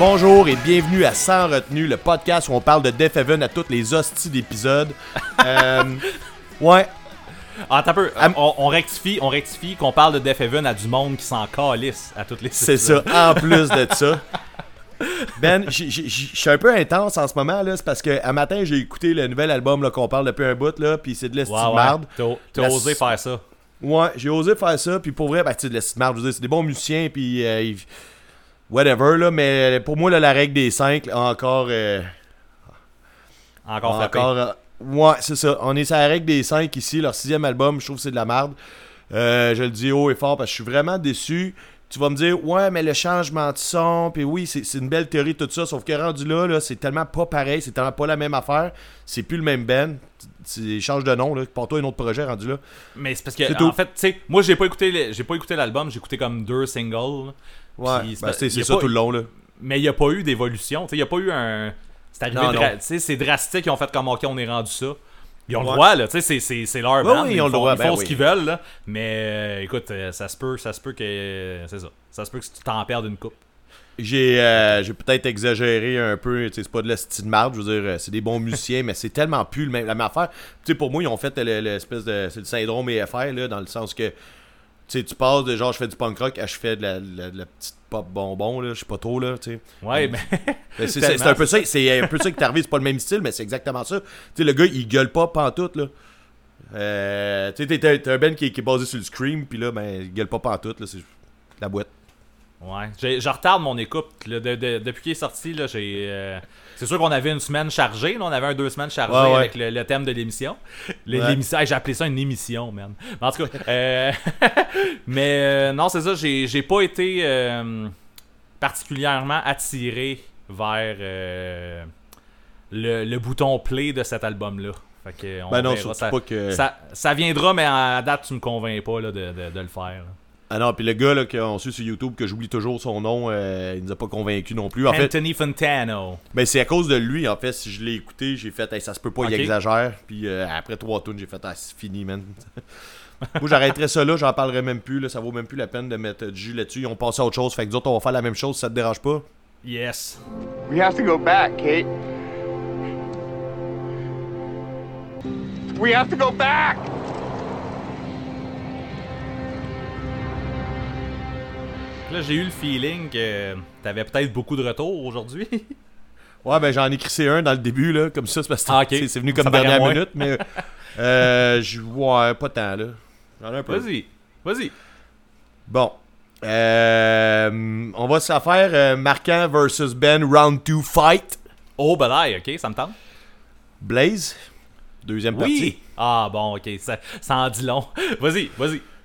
Bonjour et bienvenue à Sans Retenue, le podcast où on parle de Deafheaven à toutes les hosties d'épisodes. Ouais. Ah, t'as peu. On rectifie qu'on parle de Deafheaven à du monde qui s'en calisse à toutes les épisodes. C'est ça, en plus de ça. Ben, je suis un peu intense en ce moment, là. C'est parce qu'à matin, j'ai écouté le nouvel album là, qu'on parle depuis un bout, là, pis c'est de l'estime marde. T'as osé faire ça. Ouais, j'ai osé faire ça, puis pour vrai, ben, tu sais, de l'estime marde, je veux dire, c'est des bons musiciens, puis whatever, là, mais pour moi, là, la règle des 5, encore. Encore frappé. Ouais, c'est ça. On est sur la règle des 5 ici, leur 6e album, je trouve que c'est de la marde. Je le dis haut et fort parce que je suis vraiment déçu. Tu vas me dire, ouais, mais le changement de son, puis oui, c'est une belle théorie, tout ça, sauf que rendu là, c'est tellement pas pareil, c'est tellement pas la même affaire, c'est plus le même Ben, change de nom, là, porte-toi un autre projet rendu là. Mais c'est parce que, en fait, tu sais, moi, j'ai pas écouté l'album, j'ai écouté comme 2 singles. Ouais, pis, c'est ça tout le long, là. Mais il n'y a pas eu d'évolution, tu sais, il n'y a pas eu un... C'est arrivé, c'est drastique, ils ont fait comme « Ok, on est rendu ça ». Ils ont le droit, là, tu sais, c'est leur band, oui, ils font ce qu'ils veulent, là. Mais écoute, ça se peut que... C'est ça. Ça se peut que tu t'en perdes une coupe. J'ai peut-être exagéré un peu, tu sais, c'est pas de la style de marde, je veux dire, c'est des bons musiciens, mais c'est tellement plus la même affaire. Tu sais, pour moi, ils ont fait l'espèce de... C'est le syndrome EFR, là, dans le sens que... Tu sais, tu passes de genre je fais du punk rock à je fais de la petite pop bonbon, là, je sais pas trop, là, tu sais. Ouais, mais. C'est un peu ça, c'est un peu ça qui t'arrive, c'est pas le même style, mais c'est exactement ça. Tu sais, le gars, il gueule pas pantoute, là. Tu sais, t'es un band qui est basé sur le scream, pis là, ben, il gueule pas pantoute, là, c'est la boîte. Ouais, je retarde mon écoute. Là, depuis qu'il est sorti, là, j'ai. C'est sûr qu'on avait une semaine chargée, là, on avait 2 semaines chargées avec le thème de l'émission. L'émission, hey, j'ai appelé ça une émission, man. Mais en tout cas, mais non, c'est ça, j'ai pas été particulièrement attiré vers le bouton play de cet album-là. Fait que on verra, ça viendra, mais à date, tu me convaincs pas là, de le faire. Là. Ah non, puis le gars là, qu'on suit sur YouTube, que j'oublie toujours son nom, il nous a pas convaincu non plus. Anthony Fantano. Ben c'est à cause de lui, en fait. Si je l'ai écouté, j'ai fait hey, ça se peut pas, il exagère. Puis après 3 tunes, j'ai fait c'est fini, man. Moi, j'arrêterais ça là, j'en parlerais même plus. Là, ça vaut même plus la peine de mettre du jus là-dessus. Ils ont passé à autre chose. Fait que nous autres, on va faire la même chose si ça te dérange pas. Yes. We have to go back, Kate. We have to go back! Là, j'ai eu le feeling que t'avais peut-être beaucoup de retours aujourd'hui. Ouais, ben j'en ai crissé un dans le début, là, comme ça, c'est parce que c'est venu comme ça dernière minute, mais je vois pas tant, là. J'en ai un peu. Vas-y. Bon. On va se la faire Marquant versus Ben, round 2 fight. Oh, ben là, ok, ça me tente. Blaze, deuxième partie. Ah, bon, ok, ça en dit long. Vas-y.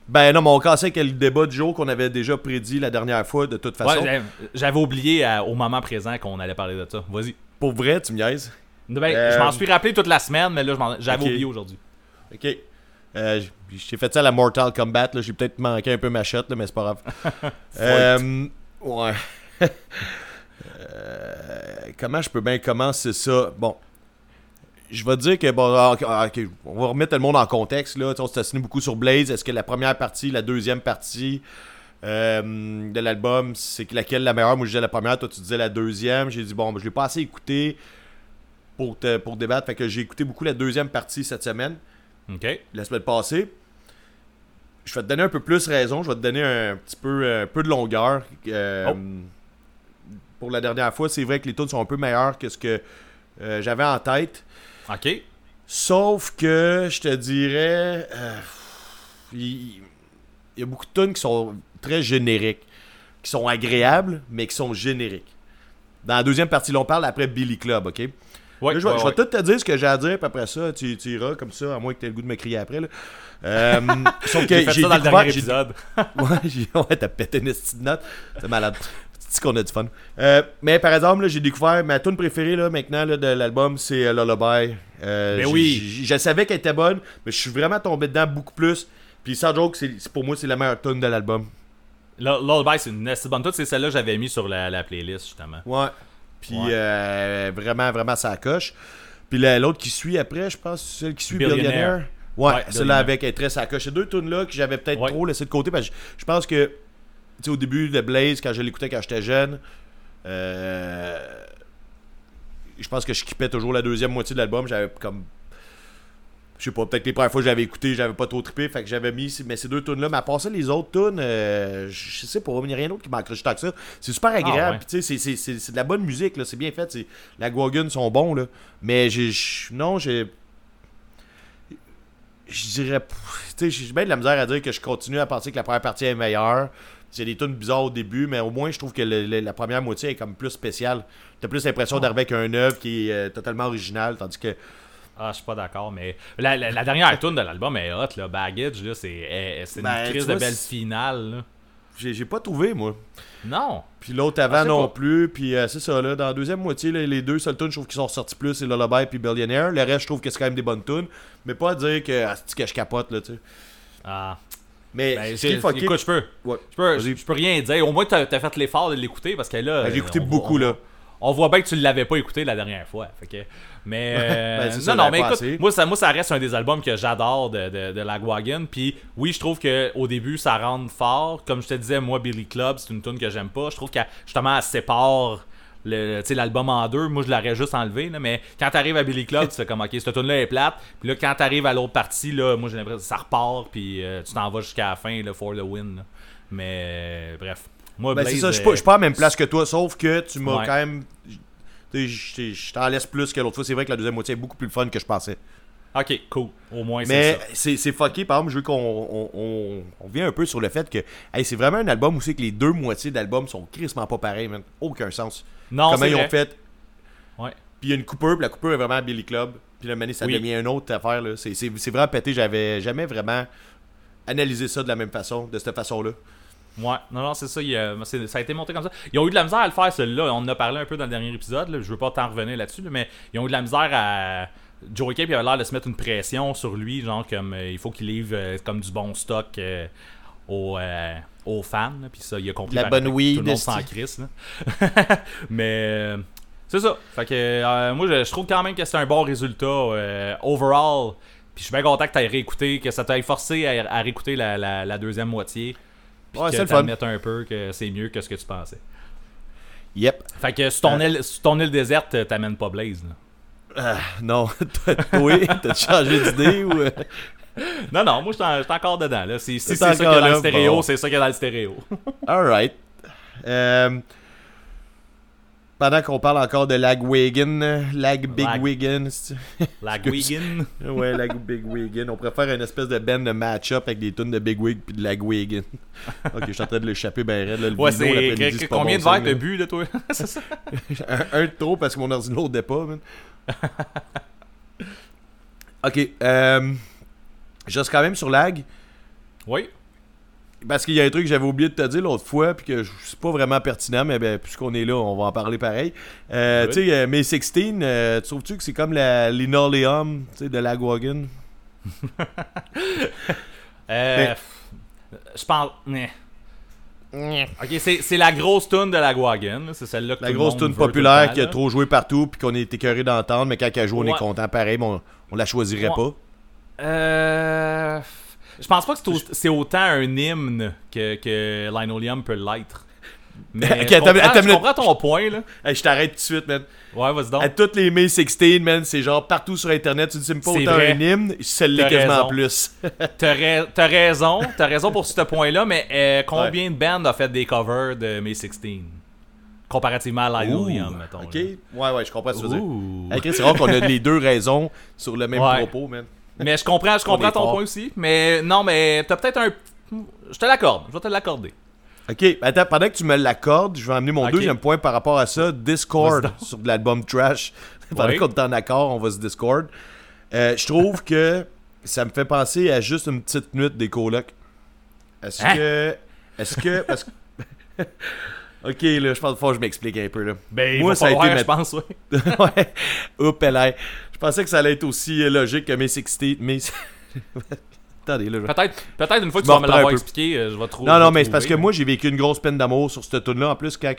Ben non, mais on cassait avec le débat du jour qu'on avait déjà prédit la dernière fois, de toute façon. Ouais, j'avais oublié au moment présent qu'on allait parler de ça. Vas-y. Pour vrai, tu me niaises? Ben, je m'en suis rappelé toute la semaine, mais là, j'avais oublié aujourd'hui. Ok. J'ai fait ça à la Mortal Kombat. Là. J'ai peut-être manqué un peu ma shot, là, mais c'est pas grave. Ouais. Comment je peux bien commencer ça? Bon. Je vais te dire que, bon, okay, on va remettre le monde en contexte, là. On s'est assigné beaucoup sur Blaze. Est-ce que la première partie, la deuxième partie de l'album, c'est laquelle la meilleure? Moi, je disais la première, toi, tu disais la deuxième. J'ai dit, bon, ben, je l'ai pas assez écouté pour débattre. Fait que j'ai écouté beaucoup la deuxième partie cette semaine. OK. La semaine passée. Je vais te donner un peu plus raison. Je vais te donner un petit peu, de longueur. Pour la dernière fois, c'est vrai que les tunes sont un peu meilleures que ce que j'avais en tête. OK. Sauf que, je te dirais, il y a beaucoup de tunes qui sont très génériques, qui sont agréables, mais qui sont génériques. Dans la deuxième partie, là, on parle après Billy Club, OK? Ouais, là, je vais tout te dire ce que j'ai à dire, puis après ça, tu iras comme ça, à moins que tu aies le goût de me crier après. Là. Sauf que j'ai découvert... dans le épisode. Ouais, t'as pété une petite note. C'est malade. C'est qu'on a du fun. Mais par exemple, là, j'ai découvert ma tune préférée là, maintenant là, de l'album, c'est Lullaby. Je savais qu'elle était bonne, mais je suis vraiment tombé dedans beaucoup plus. Puis sans joke, pour moi, c'est la meilleure tune de l'album. Lullaby, c'est une assez bonne tune. C'est celle-là que j'avais mis sur la playlist, justement. Ouais. Puis vraiment, vraiment, ça coche. Puis l'autre qui suit après, je pense, c'est celle qui suit Billionaire. Ouais, celle-là avec elle est très ça coche. C'est 2 tunes-là que j'avais peut-être trop laissé de côté. Parce que je pense que. Tu sais, au début de Blaze, quand je l'écoutais quand j'étais jeune, Je pense que je skippais toujours la deuxième moitié de l'album. J'avais comme... Je sais pas, peut-être que les premières fois que j'avais écouté, j'avais pas trop trippé, fait que j'avais mis mais ces deux tunes-là. Mais à part ça, les autres tunes, je sais pas, il n'y a rien d'autre qui m'accroche tant que ça. C'est super agréable, tu sais, c'est de la bonne musique, là, c'est bien fait. C'est... Lagwagon sont bons, là. Mais je dirais... Tu sais, j'ai bien de la misère à dire que je continue à penser que la première partie est meilleure. C'est des tunes bizarres au début, mais au moins, je trouve que la première moitié est comme plus spéciale. T'as plus l'impression d'arriver avec un œuvre qui est totalement originale, tandis que... Ah, je suis pas d'accord, mais la dernière tune de l'album est hot, là. Baggage, là, c'est une crise de belle finale, là. J'ai pas trouvé, moi. Non. Puis l'autre avant non pas. Plus. Puis c'est ça, là. Dans la deuxième moitié, là, les deux seules tunes, je trouve qu'ils sont ressortis plus, c'est Lullaby puis Billionaire. Le reste, je trouve que c'est quand même des bonnes tunes. Mais pas à dire que je capote, là, tu sais. Ah. Mais écoute, je peux rien dire. Au moins, t'as fait l'effort de l'écouter parce que là. Ben, j'ai écouté beaucoup, là. On voit bien que tu l'avais pas écouté la dernière fois. Fait que, mais mais écoute, moi ça reste un des albums que j'adore de Lagwagon. Puis oui, je trouve qu'au début, ça rentre fort. Comme je te disais, moi, Billy Club, c'est une tune que j'aime pas. Je trouve qu'elle justement elle sépare l'album en deux. Moi, je l'aurais juste enlevé. Là, mais quand t'arrives à Billy Club, tu fais comme, OK, cette tune-là est plate. Puis là, quand t'arrives à l'autre partie, là, moi, j'ai l'impression que ça repart. Puis tu t'en vas jusqu'à la fin, là, for the win. Là. Mais bref. Moi, ben Blaze, c'est ça, je suis pas à la même place que toi, sauf que tu m'as quand même. Je t'en laisse plus que l'autre fois. C'est vrai que la deuxième moitié est beaucoup plus fun que je pensais. Ok, cool. Au moins, mais c'est ça. C'est fucké. Par exemple, je veux qu'on revient un peu sur le fait que c'est vraiment un album où c'est que les deux moitiés d'album sont crissement pas pareilles, man. Aucun sens. Non, comment c'est ils ont fait. Ouais. Puis il y a une coupure, puis la coupure est vraiment à Billy Club. Puis la manie, ça devient une autre affaire. Là. C'est vraiment pété. J'avais jamais vraiment analysé ça de la même façon, de cette façon-là. Ouais, non, c'est ça, ça a été monté comme ça. Ils ont eu de la misère à le faire, celui-là. On en a parlé un peu dans le dernier épisode, là. Je veux pas t'en revenir là-dessus, là, mais ils ont eu de la misère à... Joey Cape, il avait l'air de se mettre une pression sur lui, genre comme il faut qu'il livre comme du bon stock aux fans, là. Puis ça, il a compris. La bonne tout le monde s'en crisse, là. Mais c'est ça. Fait que moi, je trouve quand même que c'est un bon résultat overall. Puis je suis bien content que t'aies réécouté, que ça t'aille forcé à réécouter la deuxième moitié. Ouais, que t'admettes un peu que c'est mieux que ce que tu pensais. Yep. Fait que sur ton île déserte, t'amènes pas Blaze, là. Non. Oui, t'as changé d'idée ou... Non, moi, j'étais encore dedans, là. Si c'est ça qu'il y a dans le stéréo, c'est ça qu'il y a dans le stéréo. Alright. Pendant qu'on parle encore de Lagwagon, Lagwagon. Lagwagon. Ouais, Lagwagon. On préfère une espèce de band de match-up avec des tunes de Bigwig puis de Lagwagon. OK, je suis en train de l'échapper ben raide, là, le vino l'après-midi, c'est pas combien bon de verres t'as bu, là, toi? C'est ça? Un de trop parce que mon ordinateur ne l'aidait pas, man. OK, je reste quand même sur Lag. Oui. Parce qu'il y a un truc que j'avais oublié de te dire l'autre fois, puis que c'est pas vraiment pertinent, mais ben, puisqu'on est là, on va en parler pareil. Tu sais, May 16, trouves-tu que c'est comme l'inoleum de Lagwagon? Je parle... Ok, c'est la grosse toune de Lagwagon, c'est celle-là que la grosse toune populaire qui a trop joué partout, puis qu'on est écœuré d'entendre, mais quand elle joue, on est content pareil, mais on la choisirait pas. Je pense pas que c'est autant un hymne que Linoleum peut l'être. Mais okay, je comprends ton point, là. Hey, je t'arrête tout de suite, man. Ouais, vas-y donc. À toutes les May 16, man, c'est genre partout sur Internet, tu dis c'est pas autant vrai. Un hymne, c'est l'est quasiment plus. T'as raison pour ce point-là, mais combien de bandes a fait des covers de May 16? Comparativement à Linoleum, mettons. OK, là. Ouais, je comprends ce que tu veux dire. Okay, c'est rare qu'on a les deux raisons sur le même propos, man. Mais je comprends ton point aussi. Mais non, mais t'as peut-être un... Je te l'accorde. Je vais te l'accorder. OK. Attends, pendant que tu me l'accordes, je vais amener mon deuxième point par rapport à ça. Discord sur l'album Trash. Pendant qu'on est en accord, on va se Discord. Je trouve que ça me fait penser à juste une petite nuit des colocs. Est-ce que... Parce que... OK, là, je pense qu'il faut que je m'explique un peu, là. Ben, moi, ça a été... je pense, oui. Ouais. Oups, je pensais que ça allait être aussi logique que mes 60... Mais... Attendez, là. Peut-être une fois que tu vas me l'avoir expliqué, je vais trouver. Non, mais c'est parce que moi, j'ai vécu une grosse peine d'amour sur cette tune-là. En plus, quand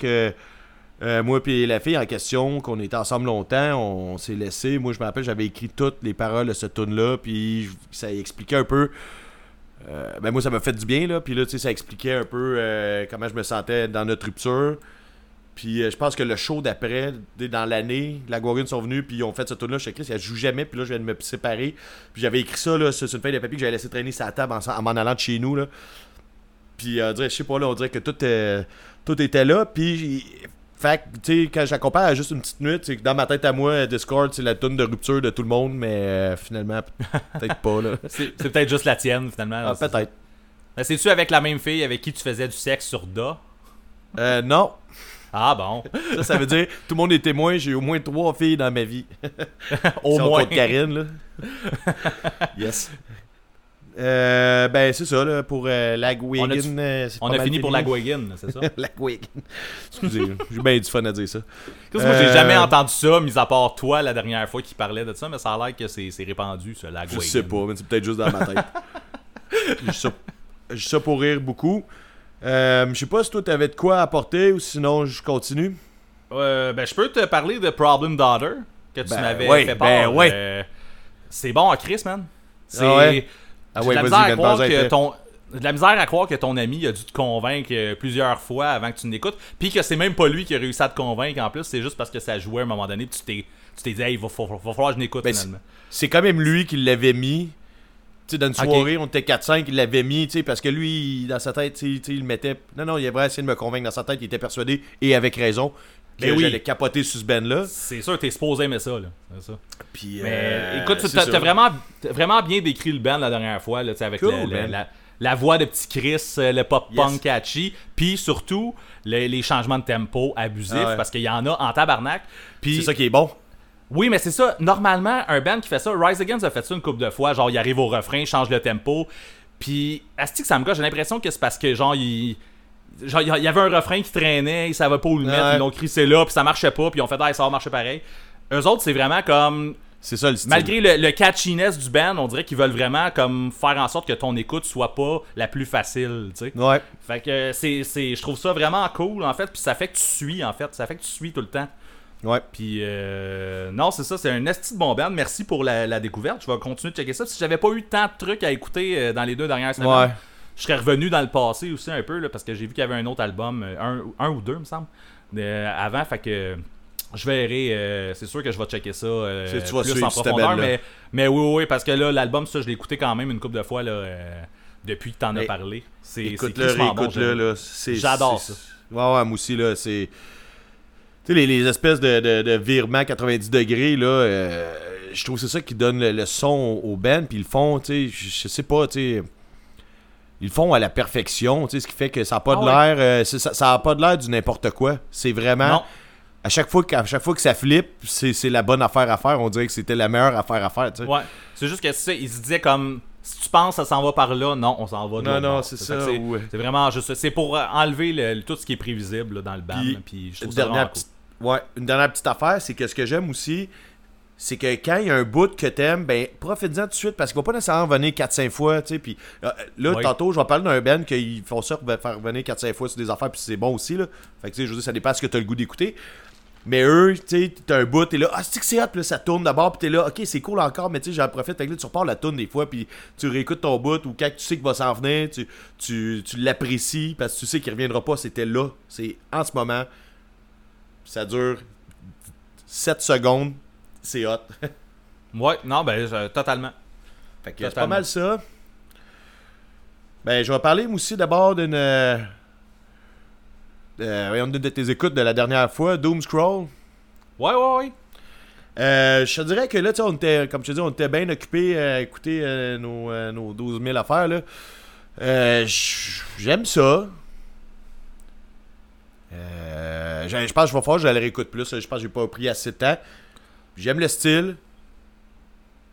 moi et la fille en question, qu'on était ensemble longtemps, on s'est laissé. Moi, je me rappelle, j'avais écrit toutes les paroles de cette tune-là, puis ça expliquait un peu... ben moi ça m'a fait du bien là, puis là tu sais ça expliquait un peu comment je me sentais dans notre rupture, Puis je pense que le show d'après, dans l'année, Lagwagon sont venus, puis ils ont fait ce tour-là. Je sais que Chris, elle joue jamais, puis là, je viens de me séparer. Puis j'avais écrit ça là, sur une feuille de papier que j'avais laissé traîner sur la table en m'en allant de chez nous. Là. Puis je sais pas, là, on dirait que tout était là. Puis, fait que, tu sais, quand j'accompagne à juste une petite nuit, c'est que dans ma tête à moi, Discord, c'est la toune de rupture de tout le monde, mais finalement, peut-être pas. Là. C'est peut-être juste la tienne, finalement. Ah, peut-être. Ben, c'est-tu avec la même fille avec qui tu faisais du sexe sur Da? Non. Ah bon? Ça veut dire, tout le monde est témoin, j'ai au moins 3 filles dans ma vie. Au moins. Contre Karine, là. Yes. Ben, c'est ça, là, pour Lagwagon. On a fini pour Lagwagon, c'est ça? Lagwagon. Excusez, j'ai bien du fun à dire ça. Moi, j'ai jamais entendu ça, mis à part toi, la dernière fois qui parlait de ça, mais ça a l'air que c'est répandu, ce Lagwagon. Je sais pas, mais c'est peut-être juste dans ma tête. J'ai ça pour rire beaucoup. Je sais pas si toi t'avais de quoi apporter ou sinon je continue. Je peux te parler de Problem Daughter que tu m'avais fait part. Ouais. C'est bon à Chris, man. J'ai de la misère à croire que ton ami a dû te convaincre plusieurs fois avant que tu ne l'écoutes. Puis que c'est même pas lui qui a réussi à te convaincre en plus. C'est juste parce que ça jouait à un moment donné. Puis tu t'es dit, hey, il va falloir que je l'écoute finalement. C'est quand même lui qui l'avait mis. T'sais, dans une soirée, on était 4-5, il l'avait mis, parce que lui, dans sa tête, t'sais, il le mettait... Non, il avait essayé de me convaincre dans sa tête, il était persuadé, et avec raison, que j'allais capoter sur ce Ben-là. C'est sûr, t'es supposé aimer ça, là. C'est ça. Puis, écoute, t'as vraiment bien décrit le Ben la dernière fois, là, avec la voix de petit Chris, le pop-punk catchy, puis surtout, les changements de tempo abusifs, parce qu'il y en a en tabarnak. Pis, c'est ça qui est bon. Oui, mais c'est ça. Normalement, un band qui fait ça, Rise Against a fait ça une couple de fois. Genre, il arrive au refrain, change le tempo. Puis, asti que ça me gosse, j'ai l'impression que c'est parce que, genre, il y avait un refrain qui traînait, ils savaient pas où le mettre, ils l'ont crissé là, puis ça marchait pas, puis ils ont fait, ça va marcher pareil. Eux autres, c'est vraiment comme. C'est ça le style. Malgré le catchiness du band, on dirait qu'ils veulent vraiment comme faire en sorte que ton écoute soit pas la plus facile, tu sais. Ouais. Fait que je trouve ça vraiment cool, en fait, puis ça fait que tu suis, en fait. Ça fait que tu suis tout le temps. Ouais. Puis non, c'est ça, c'est un esti de bon band. Merci pour la découverte. Je vais continuer de checker ça. Si j'avais pas eu tant de trucs à écouter dans les 2 dernières semaines, je serais revenu dans le passé aussi un peu là, parce que j'ai vu qu'il y avait un autre album, un ou deux me semble, avant. Fait que je verrai. C'est sûr que je vais checker ça plus en profondeur. Mais oui, parce que là l'album, ça je l'ai écouté quand même une couple de fois là, depuis que t'en as parlé. Écoute-le, j'adore ça. Ouais, moi aussi là, c'est. Tu sais, les espèces de virements 90 degrés, là, je trouve que c'est ça qui donne le son au band. Puis ils le font, tu sais, je sais pas, tu sais, ils le font à la perfection, tu sais, ce qui fait que ça n'a pas de l'air, ça a pas de l'air du n'importe quoi. C'est vraiment, à chaque fois que ça flippe, c'est la bonne affaire à faire. On dirait que c'était la meilleure affaire à faire, tu sais. Ouais, c'est juste que, tu sais, ils se disaient comme... Si tu penses ça s'en va par là, non, on s'en va de là. Non, c'est ça. C'est vraiment juste ça. C'est pour enlever tout ce qui est prévisible là, dans le band. Puis je trouve ça vraiment cool. Une dernière petite affaire, c'est que ce que j'aime aussi, c'est que quand il y a un bout que t'aimes, ben profite-en tout de suite parce qu'il va pas nécessairement revenir 4-5 fois. Puis là, tantôt, je vais parler d'un band qu'ils font ça pour faire revenir 4-5 fois sur des affaires, puis c'est bon aussi. Là. Fait que je veux dire, ça dépend ce que t'as le goût d'écouter. Mais eux, tu sais, t'as un bout, t'es là, c'est que c'est hot, puis là, ça tourne d'abord, puis t'es là, ok, c'est cool encore, mais tu sais, j'en profite, fait que là, tu repars la tourne des fois, puis tu réécoutes ton bout, ou quand tu sais qu'il va s'en venir, tu l'apprécies, parce que tu sais qu'il reviendra pas, c'était là, c'est en ce moment, ça dure 7 secondes, c'est hot. Ouais, non, totalement. Fait que c'est pas mal ça. Ben, je vais parler aussi d'abord d'une... on a de tes écoutes de la dernière fois, Doomscroll. Ouais. Je te dirais que là, tu sais, on était bien occupés à écouter nos 12 000 affaires, là. J'aime ça. Je pense que je vais faire, je la réécoute plus. Je pense que j'ai pas pris assez de temps. J'aime le style.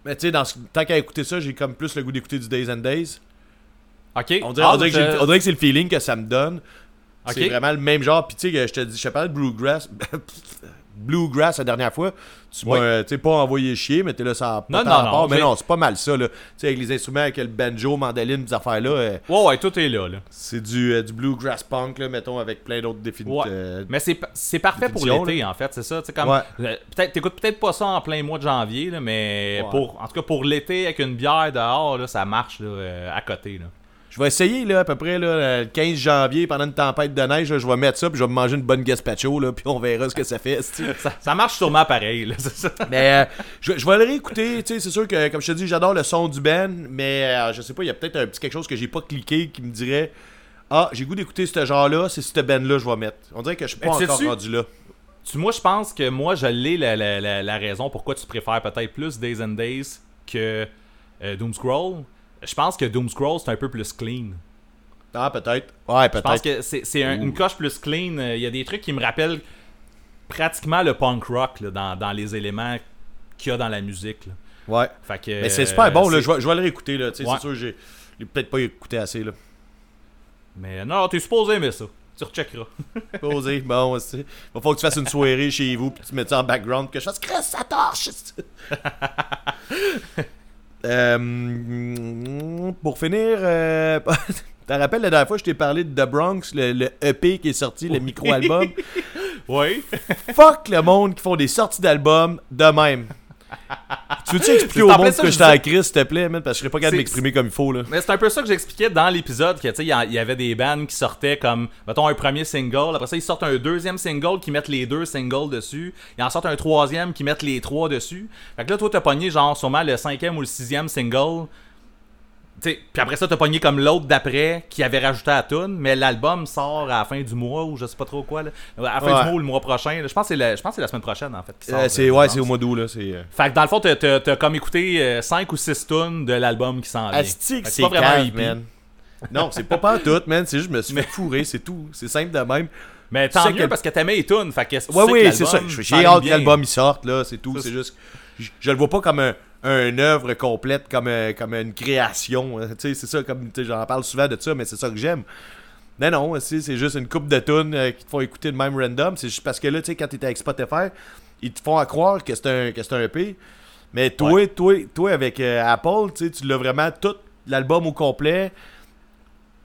Mais tu sais, tant qu'à écouter ça, j'ai comme plus le goût d'écouter du Days N Daze. Ok. On dirait que c'est le feeling que ça me donne. Okay. C'est vraiment le même genre. Puis tu sais, je te parlais de Bluegrass la dernière fois. Tu m'as pas envoyé chier, mais t'es là, ça a pas rapport. Mais non, c'est pas mal ça, là. Tu sais, avec les instruments, avec le banjo, mandoline, ces affaires-là. Ouais, tout est là. C'est du Bluegrass punk, là, mettons, avec plein d'autres définitions. Ouais. Mais c'est parfait pour l'été, là. En fait, c'est ça. Tu sais, comme. Ouais. T'écoutes peut-être pas ça en plein mois de janvier, là, mais en tout cas, pour l'été, avec une bière dehors, là, ça marche là, à côté, là. Je vais essayer là, à peu près là, le 15 janvier, pendant une tempête de neige, là, je vais mettre ça, puis je vais me manger une bonne gazpacho, là, puis on verra ce que ça fait. Ça marche sûrement pareil. Là, c'est ça. Mais je vais le réécouter. C'est sûr que, comme je te dis, j'adore le son du Ben, mais je sais pas, il y a peut-être un petit quelque chose que j'ai pas cliqué qui me dirait « Ah, j'ai goût d'écouter ce genre-là, c'est ce Ben-là je vais mettre. » On dirait que je suis pas encore rendu là. Moi, je pense que moi, je l'ai la raison pourquoi tu préfères peut-être plus Days N Daze que Doomscroll. Je pense que Doomscroll, c'est un peu plus clean. Ah, peut-être. Ouais, peut-être. Je pense que c'est une coche plus clean. Il y a des trucs qui me rappellent pratiquement le punk rock là, dans les éléments qu'il y a dans la musique. Là. Ouais. Fait que, mais c'est super bon. Là. Je vais le réécouter. Là. Ouais. C'est sûr que je l'ai peut-être pas écouté assez. Là. Mais non, t'es supposé aimer ça. Tu recheckeras. Supposé. Bon, il va falloir que tu fasses une soirée chez vous puis tu mets ça en background que je fasse « Cresse sa torche! » Pour finir, t'en rappelles la dernière fois je t'ai parlé de The Bronx, le EP qui est sorti, oui. Le micro-album. Oui. Fuck le monde qui font des sorties d'albums de même. Tu veux-tu expliquer au monde que j'étais en crise, s'il te plaît, man, parce que je serais pas capable de m'exprimer comme il faut là. Mais c'est un peu ça que j'expliquais dans l'épisode, que tu sais, il y avait des bands qui sortaient comme, mettons, un premier single, après ça ils sortent un deuxième single qui mettent les deux singles dessus, ils en sortent un troisième qui mettent les trois dessus. Fait que là toi t'as pogné genre sûrement le cinquième ou le sixième single, t'sais, puis après ça t'as pogné comme l'autre d'après qui avait rajouté à la toune, mais l'album sort à la fin du mois ou je sais pas trop quoi là. À la fin du mois ou le mois prochain là. Je pense que c'est la semaine prochaine en fait sort, c'est au mois d'août là, c'est... Fait que dans le fond t'as comme écouté 5 ou 6 tunes de l'album qui s'en vient. Astique, c'est pas vraiment hippie. Non, c'est pas tout, man, c'est juste je me suis fait fourrer, c'est tout, c'est simple de même. Mais tant mieux parce que t'aimais les tunes, fait que c'est ça, j'ai hâte que l'album il sorte là, c'est tout, c'est juste je le vois pas comme une œuvre complète, comme une création. T'sais, c'est ça, comme j'en parle souvent de ça, mais c'est ça que j'aime. Mais non, c'est juste une coupe de tunes qui te font écouter de même random. C'est juste parce que là, tu sais, quand t'es avec Spotify, ils te font à croire que c'est un EP. Mais toi avec Apple, tu l'as vraiment tout l'album au complet.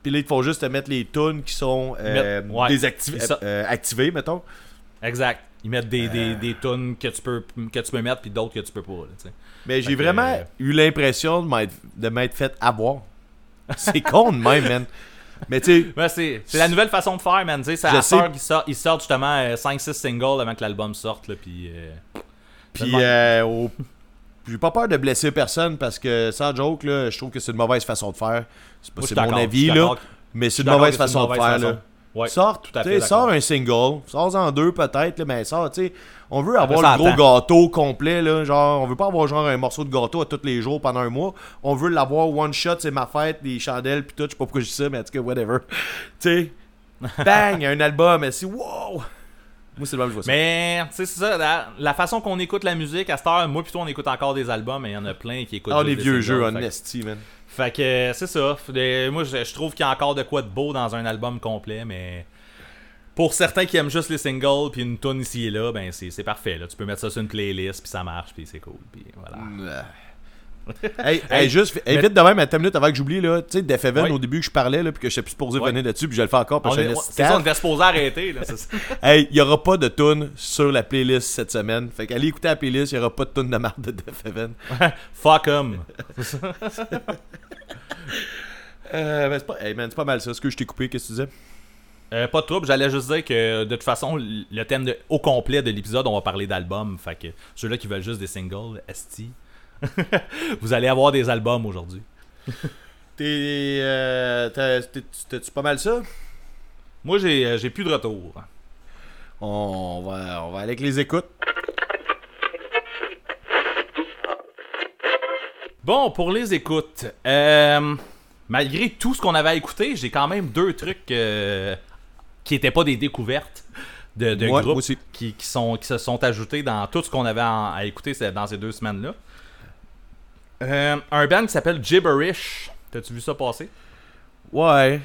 Puis là, ils te font juste te mettre les tunes qui sont activées, mettons. Exact. Ils mettent des tunes que tu peux mettre puis d'autres que tu peux pas. Là, mais j'ai vraiment eu l'impression de m'être fait avoir. C'est con de même, man. Mais tu sais... Ouais, c'est la nouvelle façon de faire, man. T'sais, ça sort justement 5-6 singles avant que l'album sorte. Là, puis j'ai pas peur de blesser personne parce que sans joke, là, je trouve que c'est une mauvaise façon de faire. C'est mon avis, là. Mais c'est une mauvaise façon de faire, là. Ouais, sors un single, sors-en deux peut-être, là, mais sors, tu sais, on veut avoir le gros gâteau complet, là, genre, on veut pas avoir genre un morceau de gâteau à tous les jours pendant un mois, on veut l'avoir one shot, c'est ma fête, des chandelles pis tout, je sais pas pourquoi je dis ça, mais en tout cas, whatever, tu sais, bang, un album, et c'est wow! Moi, c'est le même, je vois ça. Mais, tu sais, c'est ça, la façon qu'on écoute la musique, à cette heure, moi pis toi, on écoute encore des albums, et il y en a plein qui écoutent des vieux jeux, honesty, man. Fait que c'est ça. Moi, je trouve qu'il y a encore de quoi de beau dans un album complet, mais pour certains qui aiment juste les singles puis une tune ici et là, ben c'est parfait. Là. Tu peux mettre ça sur une playlist puis ça marche puis c'est cool. Puis voilà. Vite de même à 10 minutes avant que j'oublie là, tu sais Deafheaven au début que je parlais là puis que je sais plus supposé venir là-dessus puis je le fais encore parce que c'est ça, on devait supposer arrêter là. Il y aura pas de tune sur la playlist cette semaine. Fait qu'allez écouter la playlist, il y aura pas de tune de marde de Deafheaven. Fuck 'em. Ben, c'est pas mal ça. Est-ce que je t'ai coupé? Qu'est-ce que tu disais? Pas de trouble, j'allais juste dire que de toute façon, le thème au complet de l'épisode, on va parler d'albums. Fait que ceux-là qui veulent juste des singles, esti, vous allez avoir des albums aujourd'hui. T'es-tu pas mal ça? Moi, j'ai plus de retour. On va aller avec les écoutes. Bon, pour les écoutes, malgré tout ce qu'on avait écouté, j'ai quand même deux trucs qui n'étaient pas des découvertes de groupes qui se sont ajoutés dans tout ce qu'on avait à écouter dans ces deux semaines-là. Un band qui s'appelle Gibberish. T'as-tu vu ça passer? Ouais.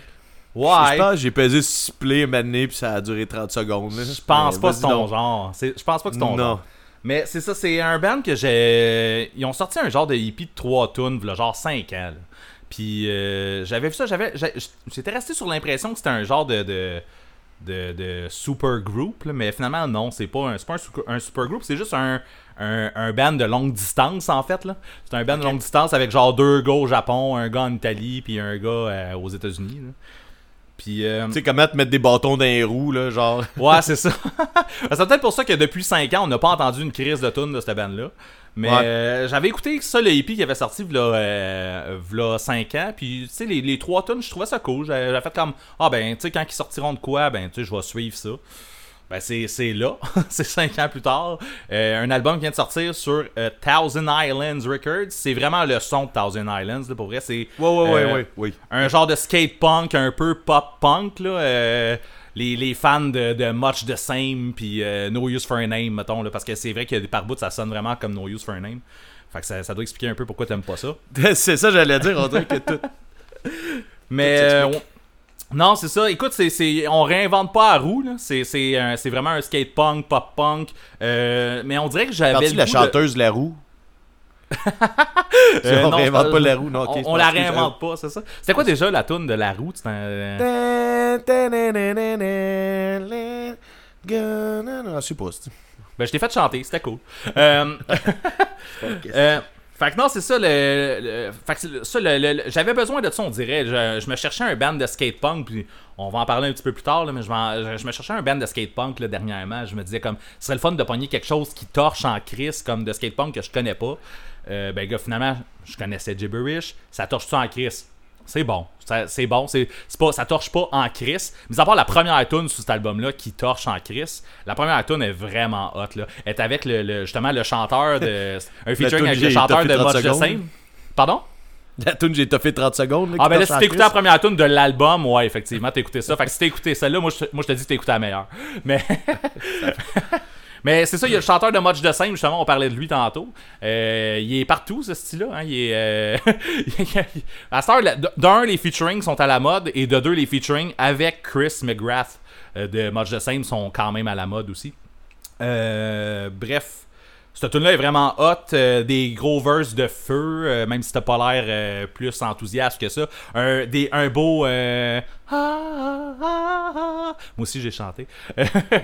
Je pense que j'ai pesé supplé un année puis ça a duré 30 secondes. Je pense pas que c'est ton genre. Je pense pas que c'est ton genre. Mais c'est ça, c'est un band que j'ai... Ils ont sorti un genre de hippie de 3 tunes, genre 5 ans. Là. Puis j'avais vu ça, j'étais resté sur l'impression que c'était un genre de de super group, là, mais finalement non, c'est pas un super group, c'est juste un band de longue distance en fait là. C'est un band de longue distance avec genre deux gars au Japon, un gars en Italie puis un gars aux États-Unis là. Puis tu sais comment te mettre des bâtons dans les roues là, genre. Ouais, c'est ça. C'est peut-être pour ça que depuis 5 ans on n'a pas entendu une crise de tune de cette band là. Mais ouais. J'avais écouté ça, le hippie qui avait sorti v'là 5 ans. Puis, tu sais, les 3 tunes, je trouvais ça cool. J'avais fait comme, tu sais, quand ils sortiront de quoi, tu sais, je vais suivre ça. Ben, c'est là. C'est 5 ans plus tard. Un album qui vient de sortir sur Thousand Islands Records. C'est vraiment le son de Thousand Islands, là, pour vrai. C'est oui. Un genre de skate punk, un peu pop punk, là. Les fans de Much The Same puis No Use for a Name, mettons, là, parce que c'est vrai que par bout ça sonne vraiment comme No Use for a Name. Fait que ça doit expliquer un peu pourquoi t'aimes pas ça. C'est ça j'allais dire, on dirait que tout... Mais... non, c'est ça. Écoute, on réinvente pas la roue, là. C'est vraiment un skate punk, pop punk. Mais on dirait que j'avais... Parti la chanteuse de la roue. On non, réinvente pas la roue, non, okay, on la réinvente pas, c'est ça. C'était quoi déjà la toune de la roue? Je sais pas. Ben, je t'ai fait chanter, c'était cool. Fait que non, c'est ça, j'avais besoin de ça, on dirait. Je me cherchais un band de skatepunk, puis on va en parler un petit peu plus tard, là, mais je me cherchais un band de skatepunk là, dernièrement. Je me disais comme, ce serait le fun de pogner quelque chose qui torche en crisse, comme de skatepunk que je connais pas. Ben gars, finalement, je connaissais Gibberish, ça torche tout en crisse. C'est bon, c'est pas, ça torche pas en crisse. Mis à part la première tune sur cet album-là qui torche en crisse, la première tune est vraiment hot là. Elle est avec justement le chanteur de, un featuring avec le chanteur de Much The Same. Pardon? La tune j'ai toffé 30 secondes. Là, là si t'écoutais la première tune de l'album, ouais effectivement t'écoutais ça. Fait que si t'écoutais celle-là, moi je te dis que t'écoutais la meilleure. Mais mais c'est ça, il y a le chanteur de Much The Same, justement, on parlait de lui tantôt. Il est partout, ce style-là. Hein? Il est, à cette heure, d'un, les featuring sont à la mode, et de deux, les featuring avec Chris McGrath de Much The Same sont quand même à la mode aussi. Bref, cette tune-là est vraiment hot. Des gros verses de feu, même si t'as pas l'air plus enthousiaste que ça. Un beau... Moi aussi j'ai chanté.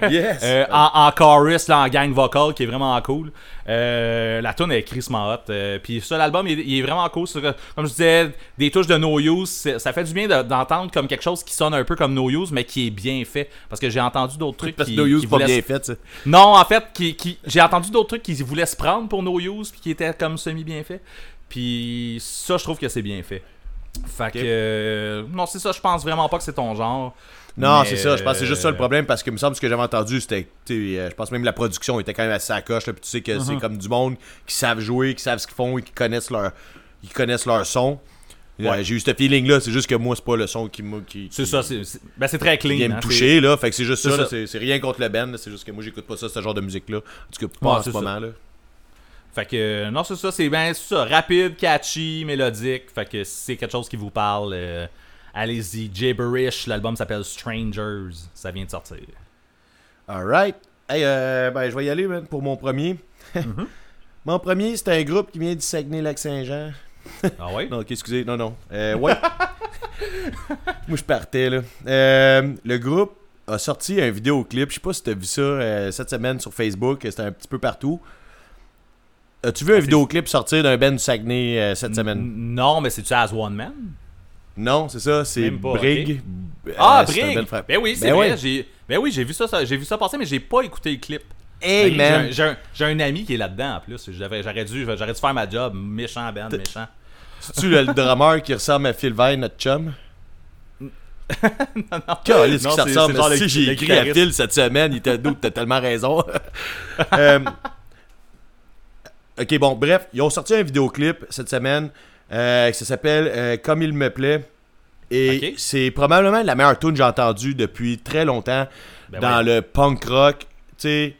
Yes. En chorus là, en gang vocal qui est vraiment cool. La tune est crissement hot. Puis ça, l'album il est vraiment cool. Comme je disais, des touches de No Use, ça fait du bien d'entendre comme quelque chose qui sonne un peu comme No Use mais qui est bien fait. Parce que j'ai entendu d'autres trucs parce No Use qui voulaient... pas bien fait. Ça. Non, en fait, j'ai entendu d'autres trucs qui voulaient se prendre pour No Use puis qui étaient comme semi bien fait. Puis ça, je trouve que c'est bien fait. Fait que non, c'est ça, je pense vraiment pas que c'est ton genre. Non, c'est ça, je pense que c'est juste ça le problème parce que il me semble que ce que j'avais entendu c'était je pense même la production était quand même assez à coche là, puis tu sais que c'est comme du monde qui savent jouer, qui savent ce qu'ils font et qui connaissent leur son. Ouais, j'ai eu ce feeling là, c'est juste que moi c'est pas le son qui c'est ça, c'est très clean. Vient me toucher là, fait que c'est juste ça. Là, c'est rien contre le band, c'est juste que moi j'écoute pas ça ce genre de musique là. En tout cas pas en ce moment là. Fait que, non, c'est ça, c'est ça, rapide, catchy, mélodique. Fait que si c'est quelque chose qui vous parle, allez-y. Gibberish, l'album s'appelle Strangers, ça vient de sortir. Alright. Hey, ben, je vais y aller pour mon premier. Mm-hmm. Mon premier, c'est un groupe qui vient du Saguenay-Lac-Saint-Jean. Ah ouais? Non, ok, excusez, non. Ouais. Moi, je partais, là. Le groupe a sorti un vidéoclip, je sais pas si t'as vu ça cette semaine sur Facebook, c'était un petit peu partout. As-tu vu un vidéoclip sortir d'un band du Saguenay cette semaine? Non, mais c'est-tu As One Man? Non, c'est ça, c'est Brig. Okay. Brig! Ben oui, c'est vrai. Ouais. J'ai vu ça, passer, mais j'ai pas écouté le clip. Hey, man! J'ai un ami qui est là-dedans, en plus. J'aurais dû faire ma job. Méchant, band, méchant. C'est-tu le drummer qui ressemble à Phil Vine, notre chum? non. Qu'est-ce qui ça ressemble? Si j'ai écrit à Phil cette semaine, il était doux, t'as tellement raison. Ok, bon, bref, ils ont sorti un vidéoclip cette semaine ça s'appelle Comme il me plaît. Et c'est probablement la meilleure tune que j'ai entendue depuis très longtemps le punk rock. Tu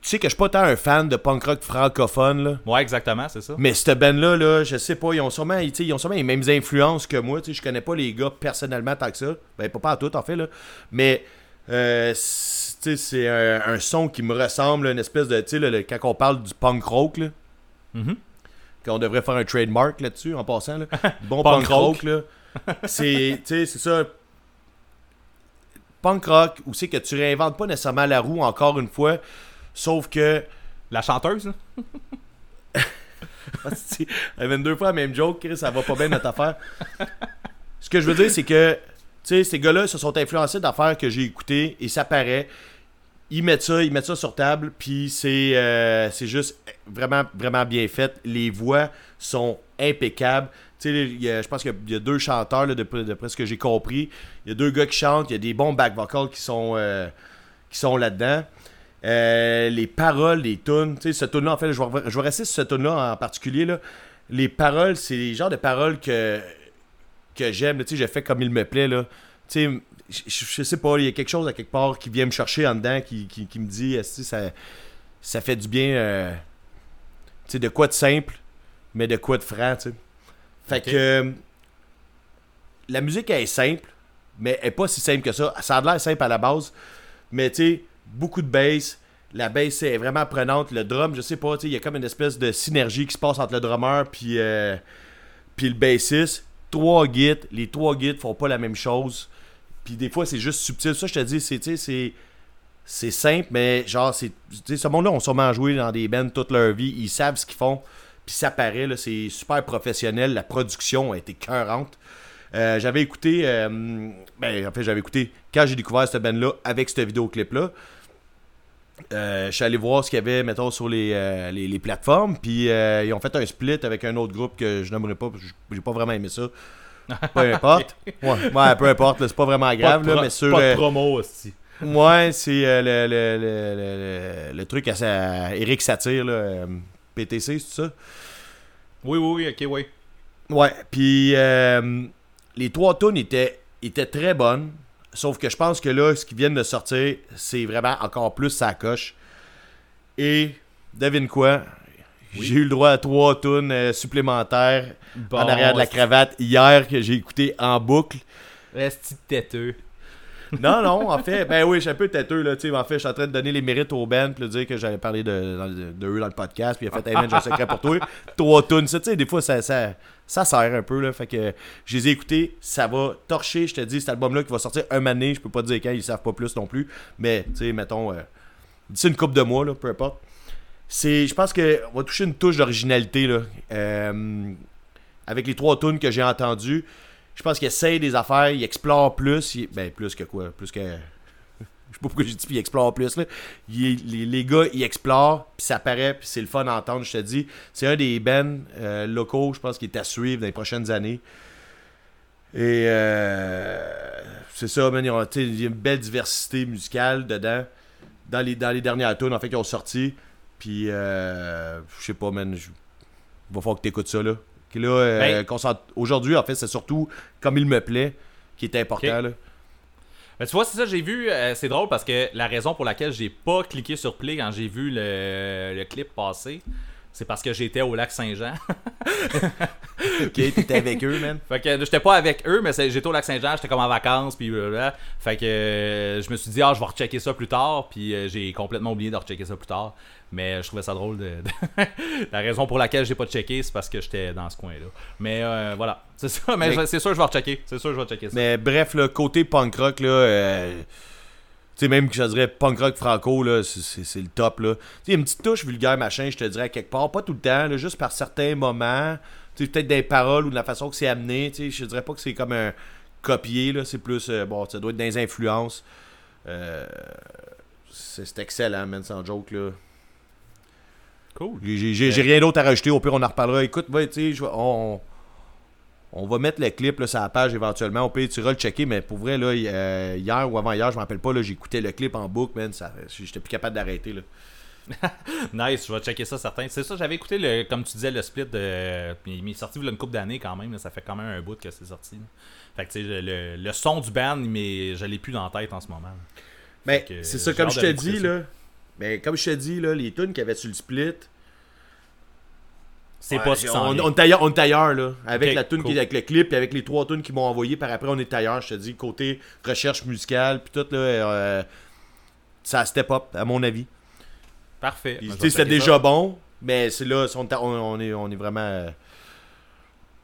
sais que je suis pas tant un fan de punk rock francophone. Là. Ouais, exactement, c'est ça. Mais cette band-là, là, je sais pas, ils ont sûrement les mêmes influences que moi. Je connais pas les gars personnellement tant que ça. Ben, pas en tout, en fait. Là. Mais... c'est un son qui me ressemble, une espèce de, quand on parle du punk rock, là, qu'on devrait faire un trademark là-dessus, en passant, là. Bon punk rock, là, c'est ça. punk rock, où c'est que tu réinventes pas nécessairement la roue encore une fois, sauf que... La chanteuse, là? 22 fois la même joke, Chris, ça va pas bien notre affaire. Ce que je veux dire, c'est que, tu sais, ces gars-là se sont influencés d'affaires que j'ai écoutées, et ça paraît... Ils mettent ça sur table, puis c'est juste vraiment, vraiment bien fait. Les voix sont impeccables. Tu sais, je pense qu'il y a deux chanteurs, là, d'après ce que j'ai compris. Il y a deux gars qui chantent, il y a des bons back vocals qui sont là-dedans. Les paroles, les tunes, tu sais, ce tune-là, en fait, je vais rester sur ce tune-là en particulier, là. Les paroles, c'est les genres de paroles que j'aime. Tu sais, je fais comme il me plaît, là. Tu sais, je sais pas, il y a quelque chose à quelque part qui vient me chercher en dedans, qui me dit ça fait du bien, tu sais, de quoi de simple mais de quoi de franc, tu sais. Fait okay. que la musique, elle est simple, mais elle est pas si simple que ça a l'air simple à la base, mais tu sais, beaucoup de bass, la bass est vraiment prenante, le drum, je sais pas, tu sais, il y a comme une espèce de synergie qui se passe entre le drummer puis le bassiste. Les trois guides font pas la même chose. Puis des fois, c'est juste subtil. Ça, je te dis, c'est simple, mais genre, ce monde-là ont sûrement joué dans des bands toute leur vie. Ils savent ce qu'ils font. Puis ça paraît, là, c'est super professionnel. La production a été écœurante. Quand j'ai découvert cette band-là avec ce vidéoclip-là, je suis allé voir ce qu'il y avait, mettons, sur les plateformes. Puis ils ont fait un split avec un autre groupe que je nommerai pas, parce que j'ai pas vraiment aimé ça. Peu importe. Ouais, peu importe, là, c'est pas vraiment grave, là, mais sur... Pas de promo aussi. Ouais, c'est le truc à Eric Satir, là, PTC, c'est ça? Oui, ok, oui. Ouais, puis les trois tunes étaient très bonnes, sauf que je pense que là, ce qui vient de sortir, c'est vraiment encore plus sa coche. Et, devine quoi? Oui. J'ai eu le droit à trois tunes supplémentaires en arrière de la cravate hier que j'ai écouté en boucle. Reste-tu têteux? Non, en fait, ben oui, je suis un peu têteux, là, tu sais, en fait, je suis en train de donner les mérites au band, puis de dire que j'avais parlé de eux dans le podcast, puis il a fait « Hey man, j'ai un secret pour toi ». Trois tunes, tu sais, des fois, ça sert un peu, là, fait que je les ai écoutés, ça va torcher, je te dis, cet album-là qui va sortir un année, je peux pas te dire quand, ils savent pas plus non plus, mais, tu sais, mettons, d'ici une couple de mois, là, peu importe. Je pense qu'on va toucher une touche d'originalité, là. Avec les trois tunes que j'ai entendues, je pense qu'il essaie des affaires, il explore plus. Plus que quoi? Plus que... Je sais pas pourquoi j'ai dit qu'il explore plus, là. Les gars, ils explorent, puis ça paraît, puis c'est le fun à entendre, je te dis. C'est un des bands locaux, je pense, qui est à suivre dans les prochaines années. Et c'est ça, man, il y a une belle diversité musicale dedans. Dans les dernières tunes, en fait, qui ont sorti. Puis, je sais pas, man, il va falloir que t'écoutes ça, là. Là aujourd'hui, en fait, c'est surtout comme il me plaît qui est important, okay. Là. Ben, tu vois, c'est ça, j'ai vu, c'est drôle parce que la raison pour laquelle j'ai pas cliqué sur play quand j'ai vu le clip passer, c'est parce que j'étais au lac Saint-Jean. Ok, t'étais avec eux, man. Fait que j'étais pas avec eux, mais j'étais au lac Saint-Jean, j'étais comme en vacances, puis blablabla. Fait que je me suis dit, je vais rechecker ça plus tard, puis j'ai complètement oublié de rechecker ça plus tard. Mais je trouvais ça drôle. La raison pour laquelle j'ai pas checké, c'est parce que j'étais dans ce coin-là. Mais voilà, c'est ça. Mais c'est sûr que je vais rechecker. C'est sûr que je vais checker ça. Mais bref, le côté punk rock, là, tu sais, même que je dirais punk rock franco, là, c'est le top, là. Tu sais, une petite touche vulgaire, machin, je te dirais, quelque part. Pas tout le temps, là, juste par certains moments. Tu sais, peut-être des paroles ou de la façon que c'est amené. Tu sais, je dirais pas que c'est comme un copier, là. C'est plus, ça doit être des influences. C'est excellent, man, sans joke, là. Cool. J'ai rien d'autre à rajouter, au pire on en reparlera. Écoute, ouais, on va mettre le clip là, sur la page éventuellement, au pire tu iras le checker, mais pour vrai là, hier ou avant-hier, je m'en rappelle pas, là, j'écoutais le clip en boucle, man, j'étais plus capable d'arrêter, là. Nice, je vais checker ça certain. C'est ça, j'avais écouté comme tu disais le split de, il m'est sorti là, une couple d'années quand même, là, ça fait quand même un bout que c'est sorti, là. Fait que tu sais, le son du band, mais je l'ai plus dans la tête en ce moment. Mais ben, c'est ça, comme je te dis là. Mais comme je te dis, là, les tunes qu'il y avait sur le split, c'est pas ce on est ailleurs, là. Avec okay, la tune cool. Avec le clip et avec les trois tunes qu'ils m'ont envoyé par après, on est ailleurs, je te dis, côté recherche musicale puis tout, là, ça step up, à mon avis. Parfait. Pis, c'était déjà bon, mais c'est là, on est vraiment...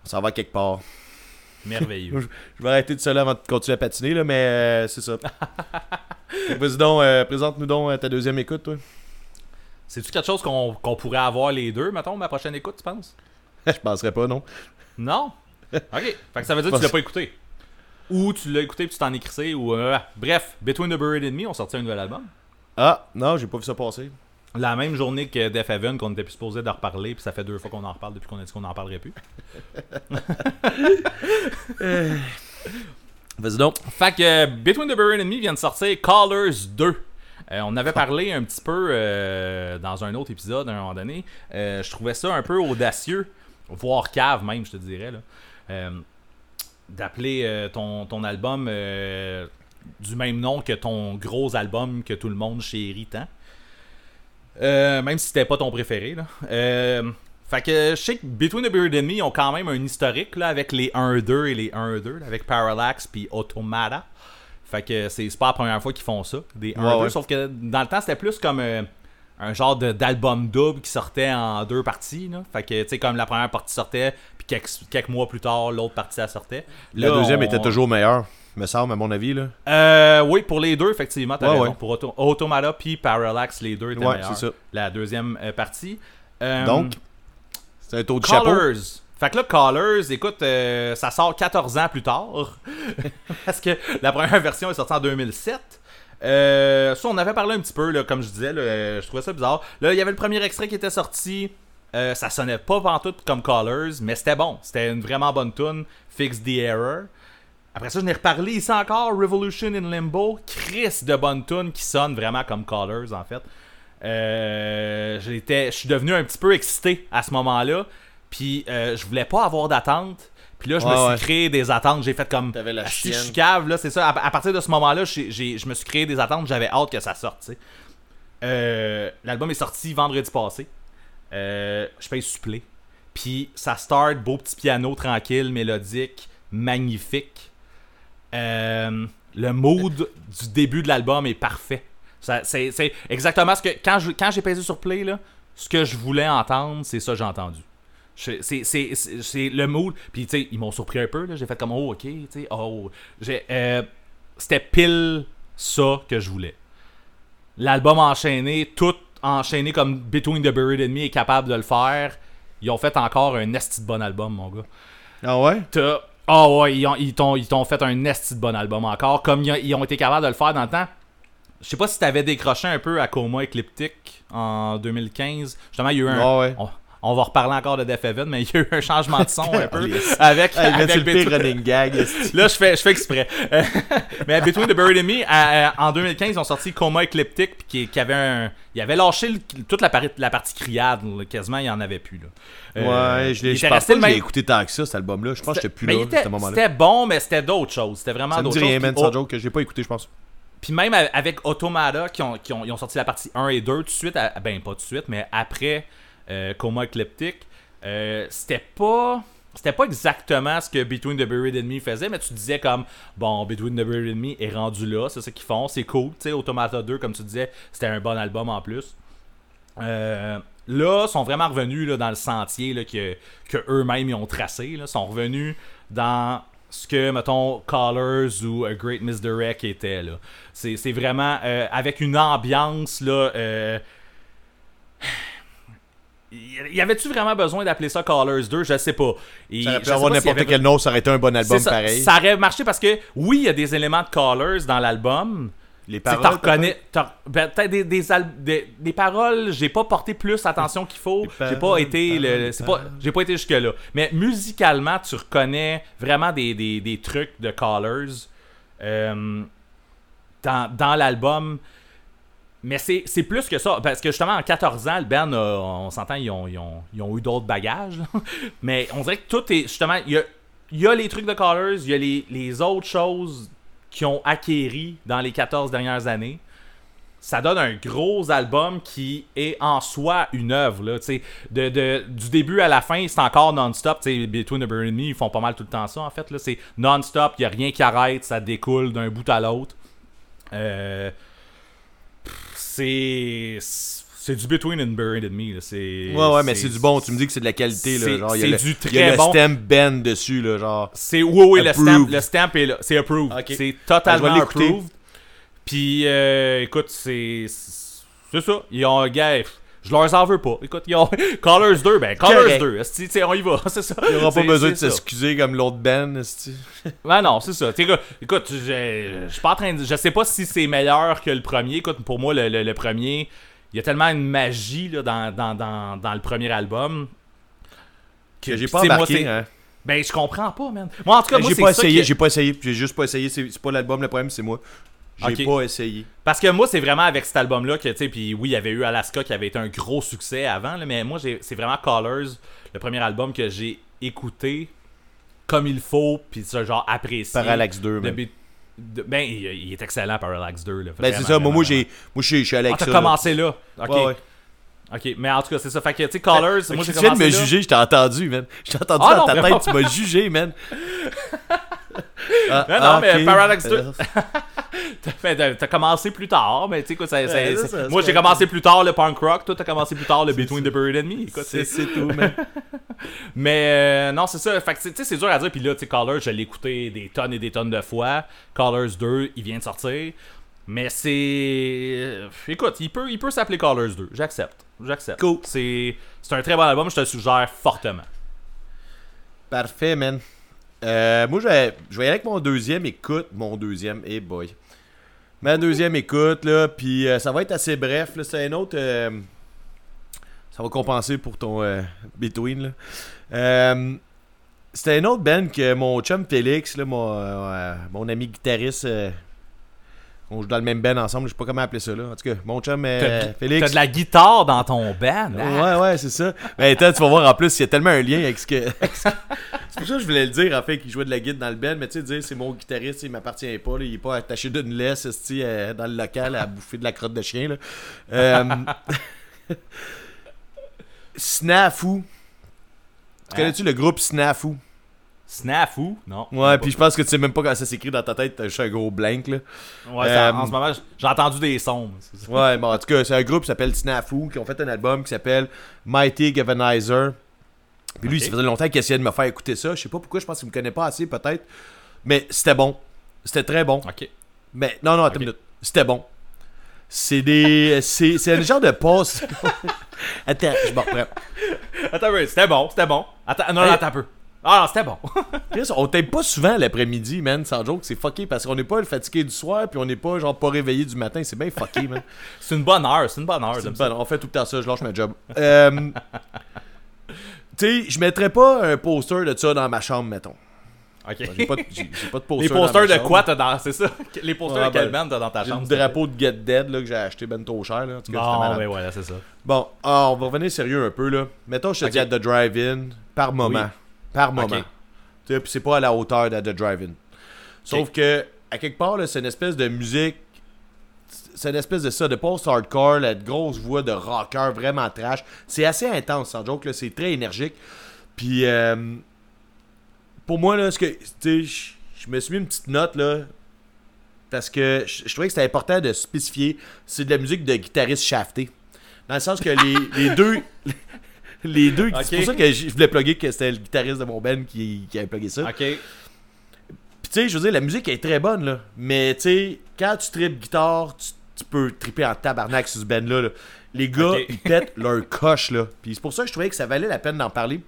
ça va quelque part. Merveilleux. Je vais arrêter de cela avant de continuer à patiner, là, mais c'est ça. Vas-y donc, présente-nous donc ta deuxième écoute, toi. C'est-tu quelque chose qu'on pourrait avoir les deux, mettons, ma prochaine écoute, tu penses? Je penserais pas, non. Non? OK. Fait que ça veut dire que tu l'as pas écouté. Ou tu l'as écouté et tu t'en es crissé, ou... Bref, Between the Buried and Me, on sortait un nouvel album. Ah, non, j'ai pas vu ça passer. La même journée que Deafheaven, qu'on était plus supposé d'en reparler, puis ça fait 2 fois qu'on en reparle depuis qu'on a dit qu'on n'en parlerait plus. Vas-y donc. Fait que Between the Buried and Me vient de sortir Colors 2. On avait parlé un petit peu dans un autre épisode à un moment donné. Je trouvais ça un peu audacieux, voire cave même, je te dirais, là, d'appeler ton album du même nom que ton gros album que tout le monde chérit tant. Même si c'était pas ton préféré, là. Fait que je sais que Between the Buried and Me ont quand même un historique là, avec les 1-2 et les 1-2 là, avec Parallax puis Automata. Fait que c'est pas la première fois qu'ils font ça, des 1-2, ouais, ouais. Sauf que dans le temps c'était plus comme un genre d'album double qui sortait en 2 parties là. Fait que tu sais, comme la première partie sortait puis quelques mois plus tard l'autre partie elle sortait là, la deuxième était toujours meilleure, me semble, à mon avis là. Oui, pour les deux effectivement, t'as raison. Ouais. Pour Automata puis Parallax, les deux étaient meilleurs. C'est ça. La deuxième partie. Donc, c'est un taux de Colors. Chapeau. Fait que là, Colors, écoute, ça sort 14 ans plus tard parce que la première version est sortie en 2007. Ça, on avait parlé un petit peu là, comme je disais, là, je trouvais ça bizarre. Là, il y avait le premier extrait qui était sorti. Ça sonnait pas pantoute comme Colors, mais c'était bon. C'était une vraiment bonne tune. Fix the Error. Après ça, je n'ai reparlé ici encore, Revolution in Limbo, Chris de bonne tune qui sonne vraiment comme Colors en fait. Je suis devenu un petit peu excité à ce moment-là, puis je voulais pas avoir d'attente, puis là je me suis créé des attentes, j'ai fait comme si je suis cave, là, c'est ça. À partir de ce moment-là, je me suis créé des attentes, j'avais hâte que ça sorte, tu sais. L'album est sorti vendredi passé, je paye supplé, puis ça start, beau petit piano tranquille, mélodique, magnifique. Le mood du début de l'album est parfait. C'est exactement ce que quand j'ai pesé sur play là, ce que je voulais entendre, c'est ça que j'ai entendu. C'est le mood. Puis tu sais, ils m'ont surpris un peu là. J'ai fait comme oh ok, tu sais oh. C'était pile ça que je voulais. L'album enchaîné, tout enchaîné comme Between the Buried and Me est capable de le faire. Ils ont fait encore un esti de bon album, mon gars. Ah ouais. Ils t'ont fait un esti de bon album encore, comme ils ont été capables de le faire dans le temps. Je sais pas si t'avais décroché un peu à Coma Ecliptic en 2015. Justement, il y a eu on va reparler encore de Deafheaven, mais il y a eu un changement de son un peu avec le running gag. Là, je fais exprès. Mais Between the Buried and Me, en 2015, ils ont sorti Coma Ecliptic, puis qui avait il avait lâché toute la partie criade, là, quasiment, il n'y en avait plus. Là. Je pense pas que j'ai écouté tant que ça, cet album-là. Je pense que j'étais plus là à ce moment-là. C'était bon, mais c'était d'autres choses. C'était vraiment d'autres choses. Ça me dit rien, man, sans joke, que j'ai pas écouté, je pense. Puis même avec Automata, ils ont sorti la partie 1 et 2 tout de suite, pas tout de suite, mais après Coma Ecliptic, c'était pas exactement ce que Between the Buried and Me faisait, mais tu disais comme, bon, Between the Buried and Me est rendu là, c'est ce qu'ils font, c'est cool, tu sais, Automata 2, comme tu disais, c'était un bon album en plus. Là, ils sont vraiment revenus là, dans le sentier là, que eux-mêmes ils ont tracé, là, sont revenus dans... ce que, mettons, Colors ou A Great Misdirect était, là. C'est vraiment avec une ambiance, là... Y avait-tu vraiment besoin d'appeler ça Colors 2? Je sais pas. Ça aurait avoir n'importe quel nom, ça aurait été un bon album pareil. Ça aurait marché parce que, oui, il y a des éléments de Colors dans l'album. Les paroles... T'en reconnais... Peut-être des paroles, j'ai pas porté plus attention qu'il faut. J'ai pas été jusque-là. Mais musicalement, tu reconnais vraiment des trucs de Colors dans l'album. Mais c'est plus que ça. Parce que justement, en 14 ans, le band, on s'entend, ils ont eu d'autres bagages. Là. Mais on dirait que tout est... Justement, il y a les trucs de Colors, il y a les autres choses... qui ont acquéri dans les 14 dernières années. Ça donne un gros album qui est en soi une œuvre. Là, du début à la fin, c'est encore non-stop. Between the Buried and Me, ils font pas mal tout le temps ça. En fait, là, c'est non-stop, il n'y a rien qui arrête, ça découle d'un bout à l'autre. C'est du Between and Buried and Me. Là. C'est, ouais, mais c'est du bon. Tu me dis que c'est de la qualité. Là. Genre, c'est du très bon. Il y a le stamp Ben dessus. Là, genre, c'est, oui, le stamp est là. C'est approved. Okay. C'est totalement approved. Puis, écoute, c'est ça. Ils ont un gars. Je leur en veux pas. Écoute, ils ont Colors 2, ben Colors Correct. 2. T'sais, on y va, c'est ça. Il n'y aura pas besoin de s'excuser comme l'autre Ben. Ben non, c'est ça. T'sais, écoute, je suis pas en train de... Je sais pas si c'est meilleur que le premier. Écoute, pour moi, le premier, il y a tellement une magie là, dans le premier album que j'ai pas embarqué. Moi, hein. Ben je comprends pas, man. Moi en tout cas, moi, j'ai pas essayé. J'ai juste pas essayé. C'est pas l'album le problème, c'est moi. J'ai pas essayé. Parce que moi, c'est vraiment avec cet album-là que, tu sais, puis oui, il y avait eu Alaska qui avait été un gros succès avant, là, mais moi, c'est vraiment Colors, le premier album que j'ai écouté comme il faut, puis ça, genre, apprécié. Parallax 2, ben, il est excellent, Parallax 2. Là, ben, c'est ça, moi, je suis allé avec ça. Ah, t'as commencé là. OK. Ouais. OK, mais en tout cas, c'est ça. Fait que, tu sais, Colors, moi, j'ai commencé là. Tu viens de me juger, je t'ai entendu, man. Je t'ai entendu dans ta tête, tu m'as jugé, man. Mais Parallax 2... T'as commencé plus tard, mais tu sais quoi, ça, moi j'ai commencé plus tard le punk rock, toi t'as commencé plus tard le Between the Buried and Me. Écoute, c'est tout, man. Mais non, c'est ça. Fait que tu sais, c'est dur à dire. Puis là, tu sais, Colors, je l'ai écouté des tonnes et des tonnes de fois. Colors 2, il vient de sortir. Mais c'est. Écoute, il peut s'appeler Colors 2. J'accepte. Cool. C'est un très bon album, je te le suggère fortement. Parfait, man. Moi, je vais y aller avec mon deuxième écoute. Hey boy. Ma deuxième écoute, là, puis ça va être assez bref. Là, c'est un autre. Ça va compenser pour ton Between. Là. C'était un autre band que mon chum Félix, là, mon ami guitariste. On joue dans le même band ensemble, je sais pas comment appeler ça là. En tout cas, mon chum Félix. T'as de la guitare dans ton band. Hein? Ouais, c'est ça. Mais attends, tu vas voir en plus, il y a tellement un lien avec ce que. C'est pour ça que je voulais le dire en fait qu'il jouait de la guitare dans le band, mais tu sais, dire c'est mon guitariste, il m'appartient pas, là, il est pas attaché d'une laisse dans le local à bouffer de la crotte de chien. Là. Snafu. Connais-tu le groupe Snafu? Snafu? Non. Ouais, puis je pense que tu sais même pas comment ça s'écrit dans ta tête, t'as juste un gros blank, là. Ouais, en ce moment, j'ai entendu des sons. C'est ça. Ouais, bon, en tout cas, c'est un groupe qui s'appelle Snafu, qui ont fait un album qui s'appelle Mighty Gavanizer. Puis lui, ça faisait longtemps qu'il essayait de me faire écouter ça. Je sais pas pourquoi, je pense qu'il me connaît pas assez, peut-être. Mais c'était bon. C'était très bon. OK. Mais non, attends une minute. C'était bon. C'est des... c'est un genre de passe... Attends, je m'en reprends. Attends, c'était bon. Attends, attends un peu. Ah, c'était bon. Chris, on t'aime pas souvent l'après-midi, man, sans joke, c'est fucké parce qu'on n'est pas fatigué du soir puis on n'est pas genre pas réveillé du matin, c'est bien fucké, man. c'est une bonne heure. On fait tout le temps ça, je lâche ma job. Tu sais, je mettrais pas un poster de ça dans ma chambre, mettons. OK. Ben, j'ai pas de poster. Les posters dans ma de quoi t'as dans, c'est ça? Les posters de quelle bande t'as dans ta chambre? Le drapeau de Get Dead là que j'ai acheté ben trop cher là, en tout cas, c'était malade. Ben voilà, c'est ça. Bon, on va revenir sérieux un peu là. Mettons je te dis à The Drive-In par moment. Oui. Par moment. Okay. C'est pas à la hauteur de The Drive-In. Sauf que, à quelque part, là, c'est une espèce de musique, c'est une espèce de ça, de post-hardcore, la grosse voix de rocker vraiment trash. C'est assez intense, sans joke, là, c'est très énergique. Puis, pour moi, là, je me suis mis une petite note, là, parce que je trouvais que c'était important de spécifier, c'est de la musique de guitariste shafté. Dans le sens que les deux, c'est pour ça que je voulais plugger que c'était le guitariste de mon band qui avait plugué ça. Puis tu sais, je veux dire, la musique est très bonne, là. Mais tu sais, quand tu tripes guitare, tu peux triper en tabarnak sur ce band-là. Là. Les gars, ils pètent leur coche, là. Puis c'est pour ça que je trouvais que ça valait la peine d'en parler.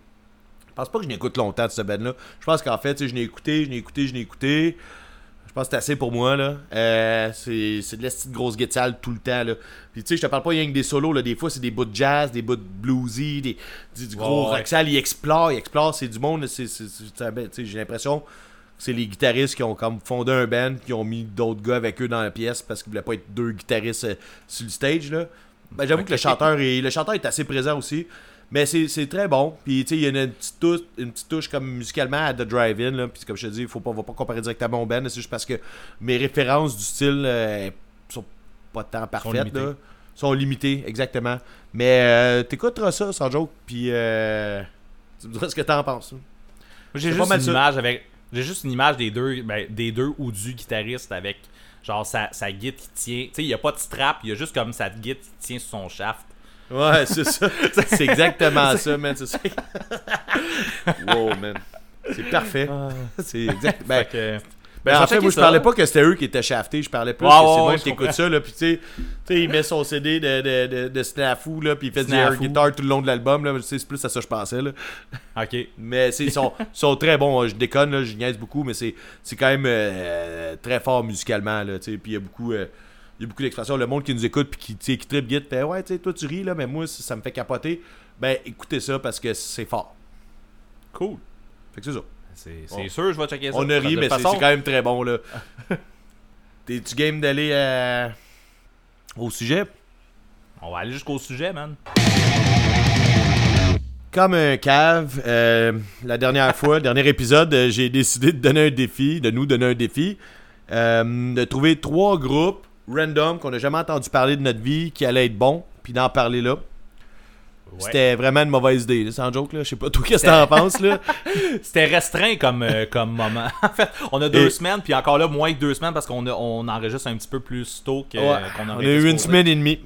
Je pense pas que je n'écoute longtemps de ce band-là. Je pense qu'en fait, je n'ai écouté. Je pense que c'est assez pour moi, là. C'est de la petite grosse guitare tout le temps, là. Puis, tu sais, je te parle pas rien que des solos, là. Des fois, c'est des bouts de jazz, des bouts de bluesy, du gros rock-sale. Il explore. C'est du monde, c'est, j'ai l'impression que c'est les guitaristes qui ont comme fondé un band, qui ont mis d'autres gars avec eux dans la pièce parce qu'ils voulaient pas être deux guitaristes sur le stage, là. Ben, j'avoue que le chanteur est assez présent aussi. Mais c'est très bon. Puis, tu sais, il y a une petite touche comme musicalement à The Drive-In. Là. Puis, comme je te dis, on va pas comparer directement à mon band. C'est juste parce que mes références du style sont pas tant parfaites. Sont limitées, exactement. Mais t'écouteras ça, sans joke. Puis, tu me diras ce que t'en penses. Moi, j'ai juste une image des deux ou du guitariste avec genre sa guitare qui tient. Tu sais, il n'y a pas de strap. Il y a juste comme sa guitare qui tient sur son shaft. Ouais, c'est ça. C'est exactement ça, man. C'est ça. Wow, man. C'est parfait. C'est exact. Ben, en fait, moi, je parlais pas que c'était eux qui étaient shaftés. Je parlais plus que c'est moi qui t'écoute ça, là. Puis, tu sais, il met son CD de Snafu, là. Puis, il fait du air guitar tout le long de l'album, là. C'est plus à ça que je pensais, là. OK. Mais, ils sont très bons. Je déconne, là. Je niaise beaucoup, mais c'est quand même très fort musicalement, là. Tu sais, puis, il y a beaucoup d'expressions. Le monde qui nous écoute puis qui tripe guide, fait « Ouais, tu sais, toi, tu ris, là, mais moi, ça me fait capoter. » Ben, écoutez ça parce que c'est fort. Cool. Fait que c'est ça. C'est sûr, je vais checker ça. On a ri, mais c'est quand même très bon, là. T'es-tu game d'aller au sujet? On va aller jusqu'au sujet, man. Comme un cave, la dernière fois, le dernier épisode, j'ai décidé de nous donner un défi, de trouver 3 groupes random qu'on n'a jamais entendu parler de notre vie qui allait être bon, puis d'en parler là. Ouais. C'était vraiment une mauvaise idée, là, sans joke, là. Je sais pas toi qu'est-ce que t'en penses, là. C'était restreint comme moment. En fait, on a 2 semaines, puis encore là, moins que 2 semaines, parce qu'on enregistre un petit peu plus tôt qu'on enregistre. On a eu une semaine et demie.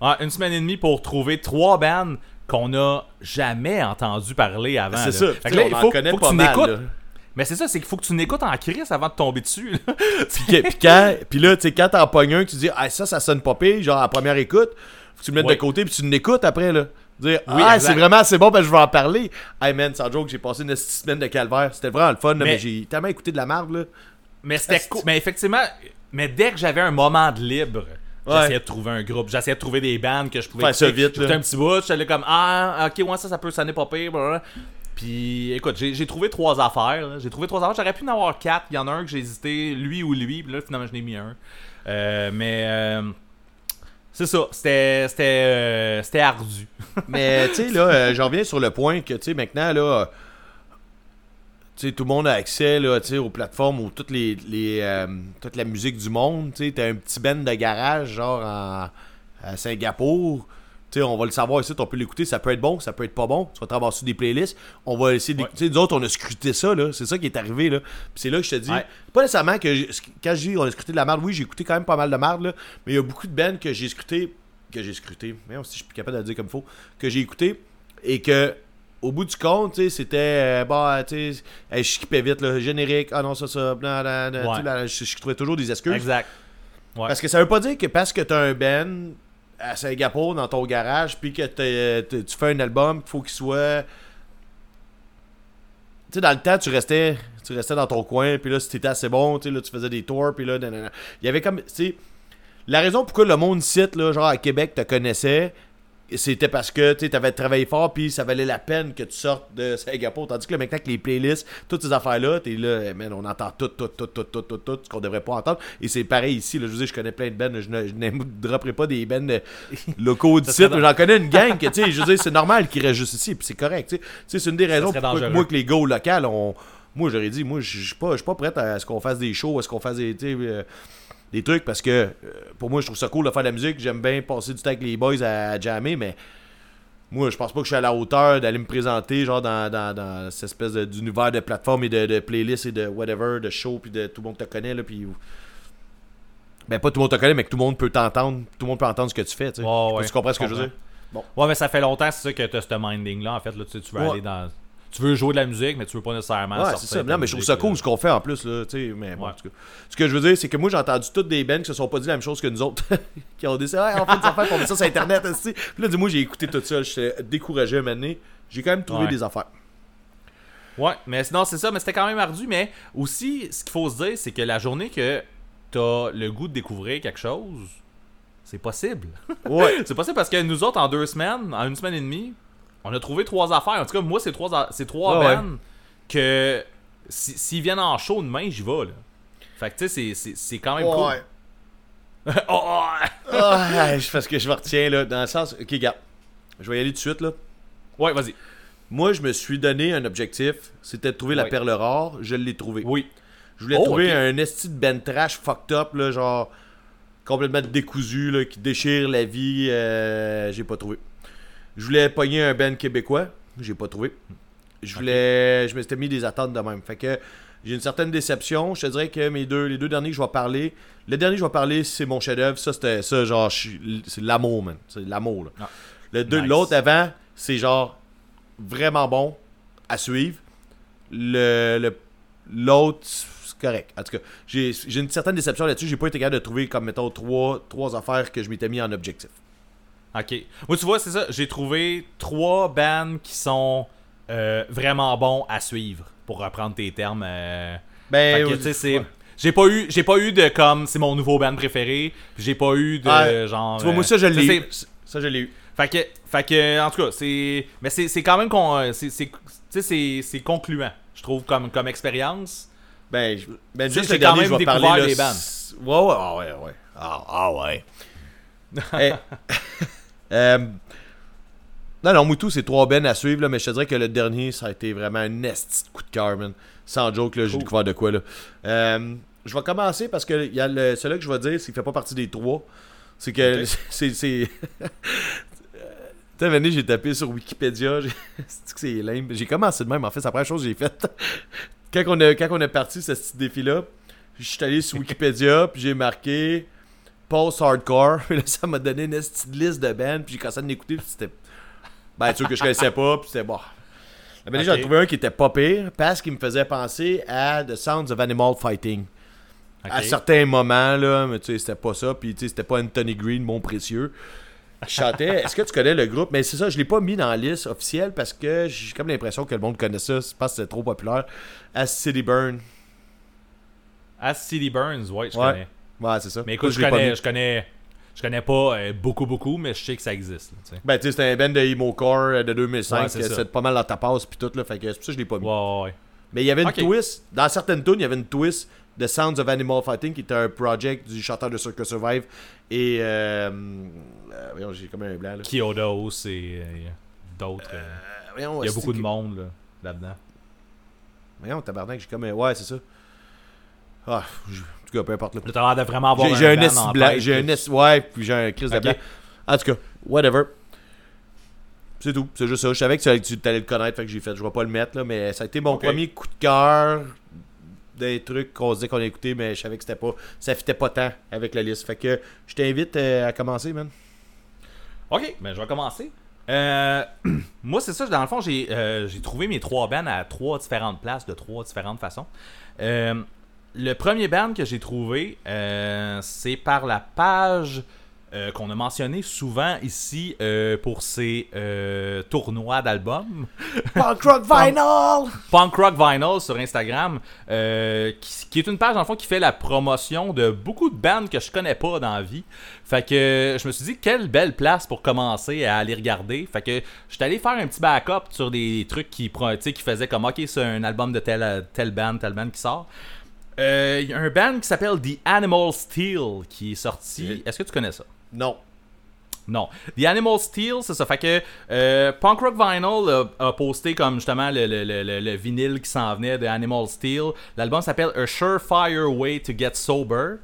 Ah, une semaine et demie pour trouver 3 bands qu'on a jamais entendu parler avant. C'est là. Ça. Là, il faut que tu m'écoutes. Mais c'est ça, c'est qu'il faut que tu n'écoutes en crise avant de tomber dessus. Là. Puis là, tu sais, quand t'en pognes un, tu dis « Ah, ça sonne pas pire, genre à la première écoute. » Faut que tu me mettes de côté, puis tu l'écoutes après, là. Dire, oui, c'est vraiment, c'est bon, ben je vais en parler. Hey man, sans joke, j'ai passé une 6 semaines de calvaire. C'était vraiment le fun, là, mais j'ai tellement écouté de la marde, là. Mais c'était cool. Mais effectivement, dès que j'avais un moment de libre, j'essayais de trouver un groupe. J'essayais de trouver des bandes que je pouvais écouter. J'écoutais un petit bout, j'allais comme, ça peut sonner pas pire. Blablabla. Puis, écoute, j'ai trouvé 3 affaires. Là. J'ai trouvé 3 affaires. J'aurais pu en avoir 4. Il y en a un que j'ai hésité, lui ou lui. Puis là, finalement, je n'ai mis un. C'est ça, c'était ardu. Mais tu sais là, j'en reviens sur le point que tu sais maintenant là, tu sais tout le monde a accès là, tu sais aux plateformes où toutes les toute la musique du monde, tu sais t'as un petit band de garage genre à Singapour, tu sais on va le savoir ici, on peut l'écouter, ça peut être bon, ça peut être pas bon, tu vas traverser des playlists, on va essayer d'écouter, nous autres on a scruté ça là, c'est ça qui est arrivé là. Puis c'est là que je te dis, pas nécessairement que quand je dis on a scruté de la merde, oui, j'ai écouté quand même pas mal de merde là, mais il y a beaucoup de bands que j'ai scruté, mais si je suis plus capable de le dire comme il faut, que j'ai écouté et que au bout du compte, tu sais, c'était tu sais, je skippais vite là, générique, ah non ça, blablabla, je trouvais toujours des excuses. Exact. Ouais. Parce que ça veut pas dire que parce que t'as un band à Singapour, dans ton garage, puis que tu fais un album, qu'il faut qu'il soit... Tu sais, dans le temps, tu restais dans ton coin, puis là, si t'étais assez bon, tu sais, là, tu faisais des tours, puis là, nanana. Il y avait comme, tu sais... La raison pourquoi le monde cite, là, genre à Québec, te connaissait, c'était parce que, tu sais, t'avais travaillé fort, puis ça valait la peine que tu sortes de Singapour, tandis que là, maintenant, avec les playlists, toutes ces affaires-là, t'es là, man, on entend tout, ce qu'on devrait pas entendre, et c'est pareil ici, là, je vous dis, je connais plein de bands, je ne dropperai pas des bands locaux d'ici, mais j'en connais une gang que, tu sais, je veux dire, c'est normal qu'ils restent juste ici, puis c'est correct, tu sais, c'est une des raisons pourquoi, moi, que les go locales, moi, j'aurais dit, moi, je suis pas prêt à ce qu'on fasse des shows, à ce qu'on fasse des trucs, parce que pour moi je trouve ça cool de faire de la musique, j'aime bien passer du temps avec les boys à jammer, mais moi je pense pas que je suis à la hauteur d'aller me présenter genre dans cette espèce d'univers de plateforme et de playlist et de whatever, de show, puis de tout le monde te connaît là, puis ben pas tout le monde te connaît, mais que tout le monde peut t'entendre, tout le monde peut entendre ce que tu fais, tu sais. Oh, ouais, tu comprends ce que je veux dire? Bon. Ouais, mais ça fait longtemps, c'est ça que t'as ce minding là en fait, là tu veux aller dans... Tu veux jouer de la musique, mais tu veux pas nécessairement sortir. C'est ça. Non, mais je trouve ça cool ce qu'on fait en plus, là. Tu sais, mais bon, en tout cas, ce que je veux dire, c'est que moi, j'ai entendu toutes des bands qui se sont pas dit la même chose que nous autres. Qui ont dit, en fait, des affaires, on met ça sur Internet. Aussi. Puis là, dis-moi, j'ai écouté tout ça. J'étais découragé à un moment donné. J'ai quand même trouvé des affaires. Ouais, mais sinon, c'est ça. Mais c'était quand même ardu. Mais aussi, ce qu'il faut se dire, c'est que la journée que t'as le goût de découvrir quelque chose, c'est possible. Ouais. C'est possible parce que nous autres, en 2 semaines, en 1 semaine et demie, on a trouvé 3 affaires. En tout cas, moi, c'est 3 bands que s'ils viennent en show demain, j'y vais. Là. Fait que tu sais, c'est quand même cool. Parce que je me retiens là, dans le sens... OK, gars, je vais y aller tout de suite. Là. Ouais, vas-y. Moi, je me suis donné un objectif. C'était de trouver la perle rare. Je l'ai trouvé. Oui. Je voulais trouver un esti de band trash fucked up, là, genre complètement décousu, là, qui déchire la vie. J'ai pas trouvé. Je voulais pogner un band québécois, j'ai pas trouvé. Je voulais, je me suis mis des attentes de même. Fait que j'ai une certaine déception. Je te dirais que les deux derniers que je vais parler, le dernier que je vais parler, c'est mon chef-d'œuvre. Ça, c'était ça, genre, c'est l'amour, man. C'est l'amour, là. Ah. Le 2, nice. L'autre avant, c'est genre vraiment bon à suivre. L'autre, c'est correct. En tout cas, j'ai une certaine déception là-dessus. J'ai pas été capable de trouver comme, mettons, trois affaires que je m'étais mis en objectif. Ok. Moi, tu vois, c'est ça. J'ai trouvé 3 bands qui sont vraiment bons à suivre, pour reprendre tes termes. Tu sais, c'est... Ouais. J'ai pas eu de comme c'est mon nouveau band préféré, j'ai pas eu de genre. Tu vois, moi ça je l'ai eu. Ça je l'ai eu. Fait que en tout cas, c'est quand même c'est concluant, je trouve, comme expérience. Ben juste le dernier, je vais parler des bands. Ouais. Ah ouais. Hey. Non, Moutou, c'est 3 bands à suivre là, mais je te dirais que le dernier ça a été vraiment un esti coup de cœur, man. Sans joke, là, j'ai découvert de quoi là. Je vais commencer parce que y a celui-là que je vais dire, c'est qu'il fait pas partie des 3. C'est que... Okay. C'est... T'as venu, j'ai tapé sur Wikipédia. C'est lame. J'ai commencé de même. En fait, c'est la première chose que j'ai faite. Quand on est parti ce petit défi-là, je suis allé sur Wikipédia, puis j'ai marqué post-hardcore. Et là, ça m'a donné une petite liste de bands, puis j'ai commencé à l'écouter, puis c'était... sûr que je connaissais pas, puis c'était bon. Mais déjà, okay. J'en trouvais un qui était pas pire parce qu'il me faisait penser à The Sounds of Animal Fighting. Okay. À certains moments, là, mais tu sais, c'était pas ça. Puis tu sais, c'était pas Anthony Green, mon précieux. Je chantais. Est-ce que tu connais le groupe? Mais c'est ça, je l'ai pas mis dans la liste officielle parce que j'ai comme l'impression que le monde connaît ça. Je pense que c'est trop populaire. As City Burns. As City Burns, ouais, je connais. Ouais, c'est ça. Mais écoute, je connais pas beaucoup, mais je sais que ça existe. Là, t'sais. Tu sais, c'était un band de emo-core de 2005, ouais, c'était pas mal dans ta passe pis tout, là, fait que c'est pour ça que je l'ai pas mis. Ouais. Mais il y avait une twist, dans certaines tunes, il y avait une twist de Sounds of Animal Fighting, qui était un project du chanteur de Cirque Survive, et voyons, j'ai comme un blanc, là. Kyodo, c'est d'autres. Il y a beaucoup de monde, là-dedans. Voyons, tabarnak, j'ai comme un... Ouais, c'est ça. Ah, en tout cas, peu importe. Là. T'as l'air de vraiment avoir j'ai un S blanc. Ouais, puis j'ai un crise de blanc. En tout cas, whatever. C'est tout. C'est juste ça. Je savais que tu allais le connaître, fait que j'ai fait. Je vais pas le mettre, là, mais ça a été mon premier coup de cœur des trucs qu'on se disait qu'on écoutait, mais je savais que c'était pas. Ça fitait pas tant avec la liste. Fait que je t'invite à commencer, man. Ok, ben je vais commencer. Moi, c'est ça. Dans le fond, j'ai trouvé mes 3 bands à 3 différentes places, de 3 différentes façons. Le premier band que j'ai trouvé, c'est par la page qu'on a mentionnée souvent ici pour ses tournois d'albums. Punk Rock Vinyl! Punk Rock Vinyl sur Instagram, qui est une page, dans le fond, qui fait la promotion de beaucoup de bandes que je connais pas dans la vie. Fait que je me suis dit, quelle belle place pour commencer à aller regarder. Fait que je suis allé faire un petit backup sur des trucs qui faisaient comme « Ok, c'est un album de telle band qui sort ». Il y a un band qui s'appelle The Animal Steel qui est sorti. Est-ce que tu connais ça? Non. The Animal Steel, c'est ça. Fait que Punk Rock Vinyl a posté comme justement le vinyle qui s'en venait de Animal Steel. L'album s'appelle A Surefire Way to Get Sober.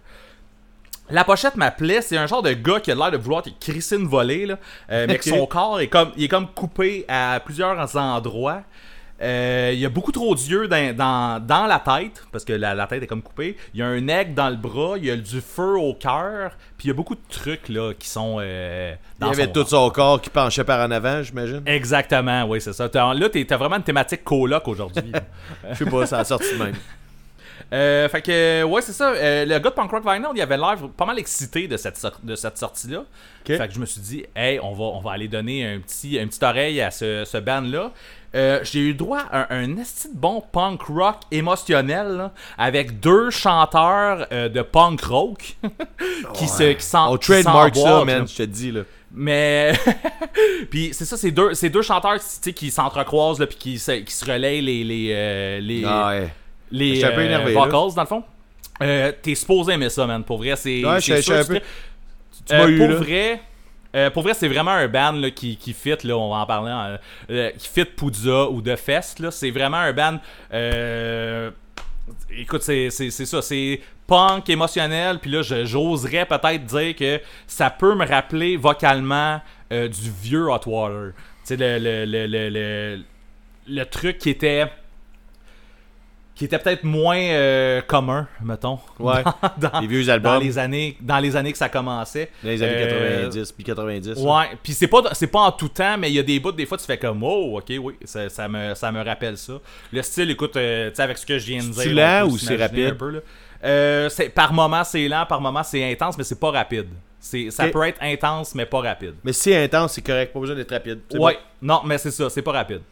La pochette m'appelait, c'est un genre de gars qui a l'air de vouloir te crisser une volée, là, mais que son corps est comme coupé à plusieurs endroits. Il y a beaucoup trop d'yeux dans la tête, parce que la tête est comme coupée. Il y a un aigle dans le bras, il y a du feu au cœur, puis il y a beaucoup de trucs là qui sont dans son... Il y avait tout son corps qui penchait par en avant, j'imagine. Exactement, oui, c'est ça. Là, t'as vraiment une thématique coloc aujourd'hui. Je sais pas, ça a sorti de même. Fait que, ouais, c'est ça. Le gars de Punk Rock Vinyl, il avait l'air pas mal excité de cette sortie-là. Okay. Fait que je me suis dit, hey, on va aller donner un petit oreille à ce band-là. J'ai eu droit à un esti de bon punk rock émotionnel là, avec 2 chanteurs de punk rock qui trademark ça, man, je te dis là. Mais puis c'est ça, c'est deux chanteurs qui s'entrecroisent là, puis qui se relaient les vocals là. Dans le fond. T'es supposé aimer ça, man, pour vrai, pour vrai, c'est vraiment un band là, qui fit, là, on va en parler, qui fit Pouza ou The Fest, là. C'est vraiment un band, écoute, c'est ça, c'est punk, émotionnel, puis là, j'oserais peut-être dire que ça peut me rappeler vocalement du vieux Hot Water. Tu sais, le truc qui était... qui était peut-être moins commun, mettons. Ouais. Dans les vieux albums. Dans les années que ça commençait. Dans les années 90, puis 90. Ouais. Hein. Puis c'est pas en tout temps, mais il y a des bouts, des fois, tu fais comme, oh, ok, oui, ça me rappelle ça. Le style, écoute, tu sais, avec ce que je viens de dire. C'est lent ou c'est rapide? Peu, par moments, c'est lent, par moments, c'est intense, mais c'est pas rapide. Ça peut être intense, mais pas rapide. Mais si c'est intense, c'est correct, pas besoin d'être rapide. C'est ouais, bon. Non, mais c'est ça, c'est pas rapide.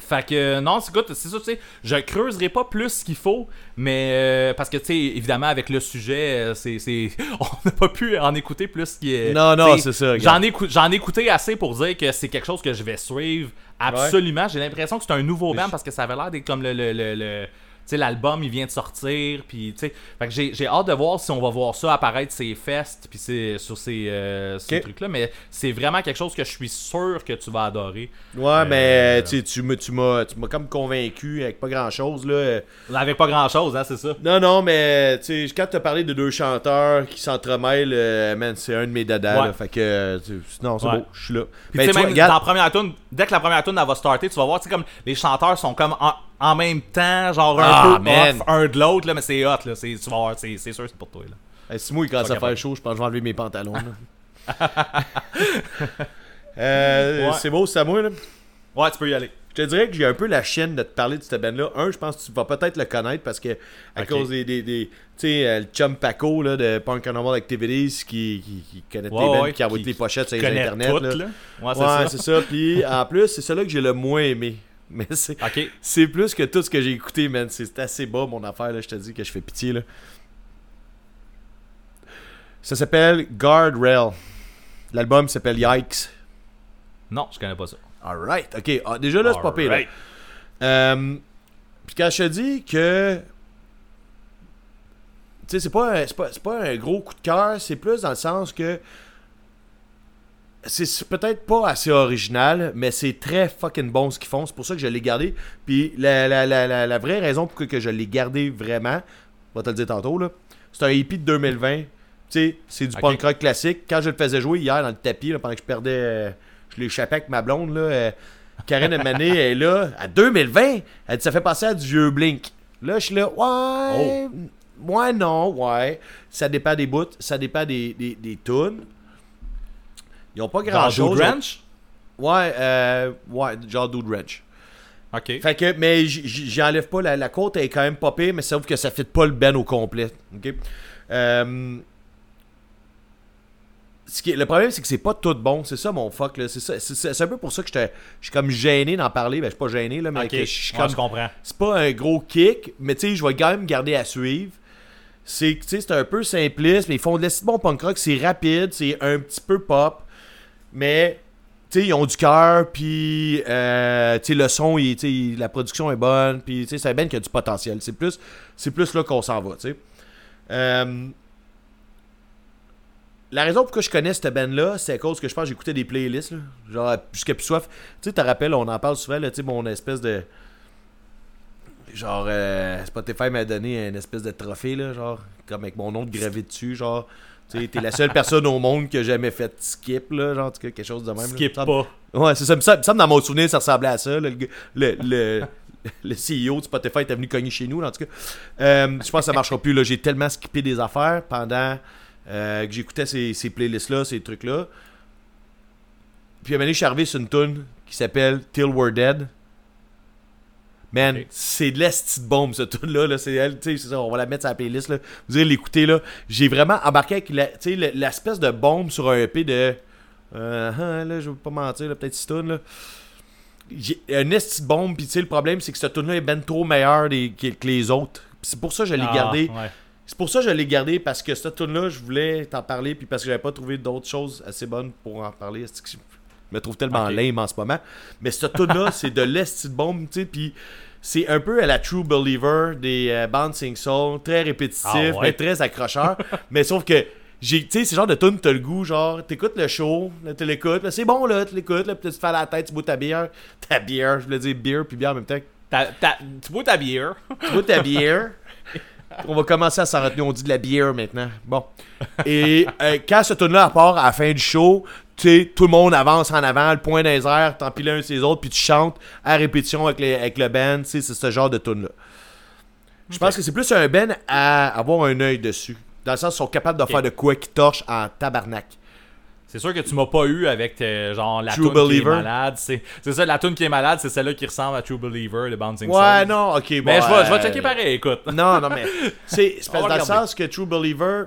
Fait que, non, écoute, c'est ça, tu sais, je creuserai pas plus ce qu'il faut, mais parce que, tu sais, évidemment, avec le sujet, on n'a pas pu en écouter plus ce qui est. Non, c'est ça. J'en ai écouté assez pour dire que c'est quelque chose que je vais suivre absolument. Ouais. J'ai l'impression que c'est un nouveau band parce que ça avait l'air d'être comme le tu sais, l'album, il vient de sortir, puis tu sais, fait que j'ai hâte de voir si on va voir ça apparaître ces fests, puis ces trucs-là, mais c'est vraiment quelque chose que je suis sûr que tu vas adorer. Ouais, mais tu m'as comme convaincu avec pas grand-chose, là. Avec pas grand-chose, hein, c'est ça? Non, mais tu sais, quand t'as parlé de deux chanteurs qui s'entremêlent, man, c'est un de mes dadas, là, fait que, non, c'est beau, je suis là. Puis tu sais, même dans la première tune, dès que la première tune, elle va starter, tu vas voir, tu sais, comme, les chanteurs sont comme... En même temps, genre un peu off un de l'autre, là, mais c'est hot, là. C'est, tu vas voir, c'est sûr, c'est pour toi. Là. Si moi, il commence à faire chaud, je pense que je vais enlever mes pantalons. Là. C'est beau, c'est à moi. Là. Ouais, tu peux y aller. Je te dirais que j'ai un peu la chienne de te parler de cette band-là. Un, je pense que tu vas peut-être le connaître parce que à cause des tu sais, le chum Paco là, de Punk Animal Activities qui connaît tes bands, qui envoie tes pochettes sur Internet. Toutes, là. Ouais, c'est ça. Puis en plus, c'est celui-là que j'ai le moins aimé. Mais c'est plus que tout ce que j'ai écouté, man. C'est assez bas, mon affaire, là. Je te dis que je fais pitié, là. Ça s'appelle Guardrail. L'album s'appelle Yikes. Non, je connais pas ça. Alright, ok. Ah, déjà, là, c'est pas pire, là. Puis quand je te dis que... Tu sais, c'est pas un gros coup de cœur. C'est plus dans le sens que... C'est peut-être pas assez original, mais c'est très fucking bon ce qu'ils font. C'est pour ça que je l'ai gardé. Puis la vraie raison pour que je l'ai gardé vraiment, on va te le dire tantôt, là, c'est un hippie de 2020. Tu sais, c'est du punk rock classique. Quand je le faisais jouer hier dans le tapis, là, pendant que je perdais, je l'échappais avec ma blonde, là, Karen Emané est là, à 2020, elle dit ça fait passer à du vieux Blink. Là, je suis là, ouais, moi non, ouais. Ça dépend des bouts, ça dépend des tunes. Ils ont pas grand-chose. Dude Ranch? Ouais, genre Dude Ranch. OK. Fait que, mais j'enlève pas la côte, elle est quand même pas pire, mais ça veut que ça fit pas le Ben au complet. OK? Le problème, c'est que c'est pas tout bon. C'est ça, mon fuck, là. C'est ça. C'est un peu pour ça que je suis comme gêné d'en parler. Ben, je suis pas gêné, là, mais okay. Je comprends. C'est pas un gros kick, mais tu sais, je vais quand même garder à suivre. C'est un peu simpliste, mais ils font de l'estime bon punk rock. C'est rapide, c'est un petit peu pop. Mais, tu sais, ils ont du cœur, puis, tu sais, le son, la production est bonne, puis, tu sais, c'est un band qui a du potentiel. C'est plus là qu'on s'en va, tu sais. La raison pourquoi je connais cette band-là, c'est à cause que je pense que j'écoutais des playlists, là, genre, jusqu'à plus soif. Tu sais, te rappelles, on en parle souvent, là, tu sais, mon espèce de... Genre, Spotify m'a donné une espèce de trophée, là, genre, comme avec mon nom de gravé dessus, genre... Tu sais, t'es la seule personne au monde qui a jamais fait skip, là, genre, en tout cas, quelque chose de même. Skip là, pas. Ouais, c'est ça. Me semble, dans mon souvenir, ça ressemblait à ça. Là, le CEO de Spotify était venu cogner chez nous, là, en tout cas. Je pense que ça marchera plus, là. J'ai tellement skippé des affaires pendant que j'écoutais ces playlists-là, ces trucs-là. Puis, à un moment donné, je suis arrivé sur une tune qui s'appelle Till We're Dead. Man, okay. C'est de la petite bombe, ce tune-là. Là. C'est elle, tu sais, c'est ça, on va la mettre sur la playlist. Là. Vous allez l'écouter, là. J'ai vraiment embarqué avec l'espèce de bombe sur un EP de. Là, je veux pas mentir, là, peut-être 6 tunes, là. J'ai une petite bombe, pis tu sais, le problème, c'est que ce tune-là est ben trop meilleur que les autres. Pis c'est pour ça que je l'ai gardé. Ouais. C'est pour ça que je l'ai gardé, parce que ce tune-là, je voulais t'en parler, puis parce que j'avais pas trouvé d'autres choses assez bonnes pour en parler. Je me trouve tellement lame en ce moment. Mais ce tune-là, c'est de l'esti de bombe, tu sais, puis c'est un peu à la True Believer des Bouncing Soul, très répétitif, mais très accrocheur. Mais sauf que, tu sais, c'est genre de tune, t'as le goût, genre, t'écoutes le show, là, tu l'écoutes, là, c'est bon, là, tu l'écoutes, là, puis tu te fais la tête, tu bois ta bière, je voulais dire beer, puis bière en même temps. Tu bois ta bière. On va commencer à s'en retenir, on dit de la bière maintenant. Bon. Et quand ce tune-là part à la fin du show... Tu sais, tout le monde avance en avant, le point dans les airs, t'empiles un sur les autres, puis tu chantes à répétition avec le band, tu sais, c'est ce genre de tune là. Je pense que c'est plus un Ben à avoir un œil dessus. Dans le sens qu'ils sont capables de faire de quoi qui torche en tabarnak. C'est sûr que tu m'as pas eu avec tes, genre la True Believer qui est malade. C'est ça, la tune qui est malade, c'est celle-là qui ressemble à True Believer, le Bouncing Souls. Ouais, non, ok. Bon, mais je vais checker pareil, écoute. Non, non, mais c'est parce dans le sens que True Believer...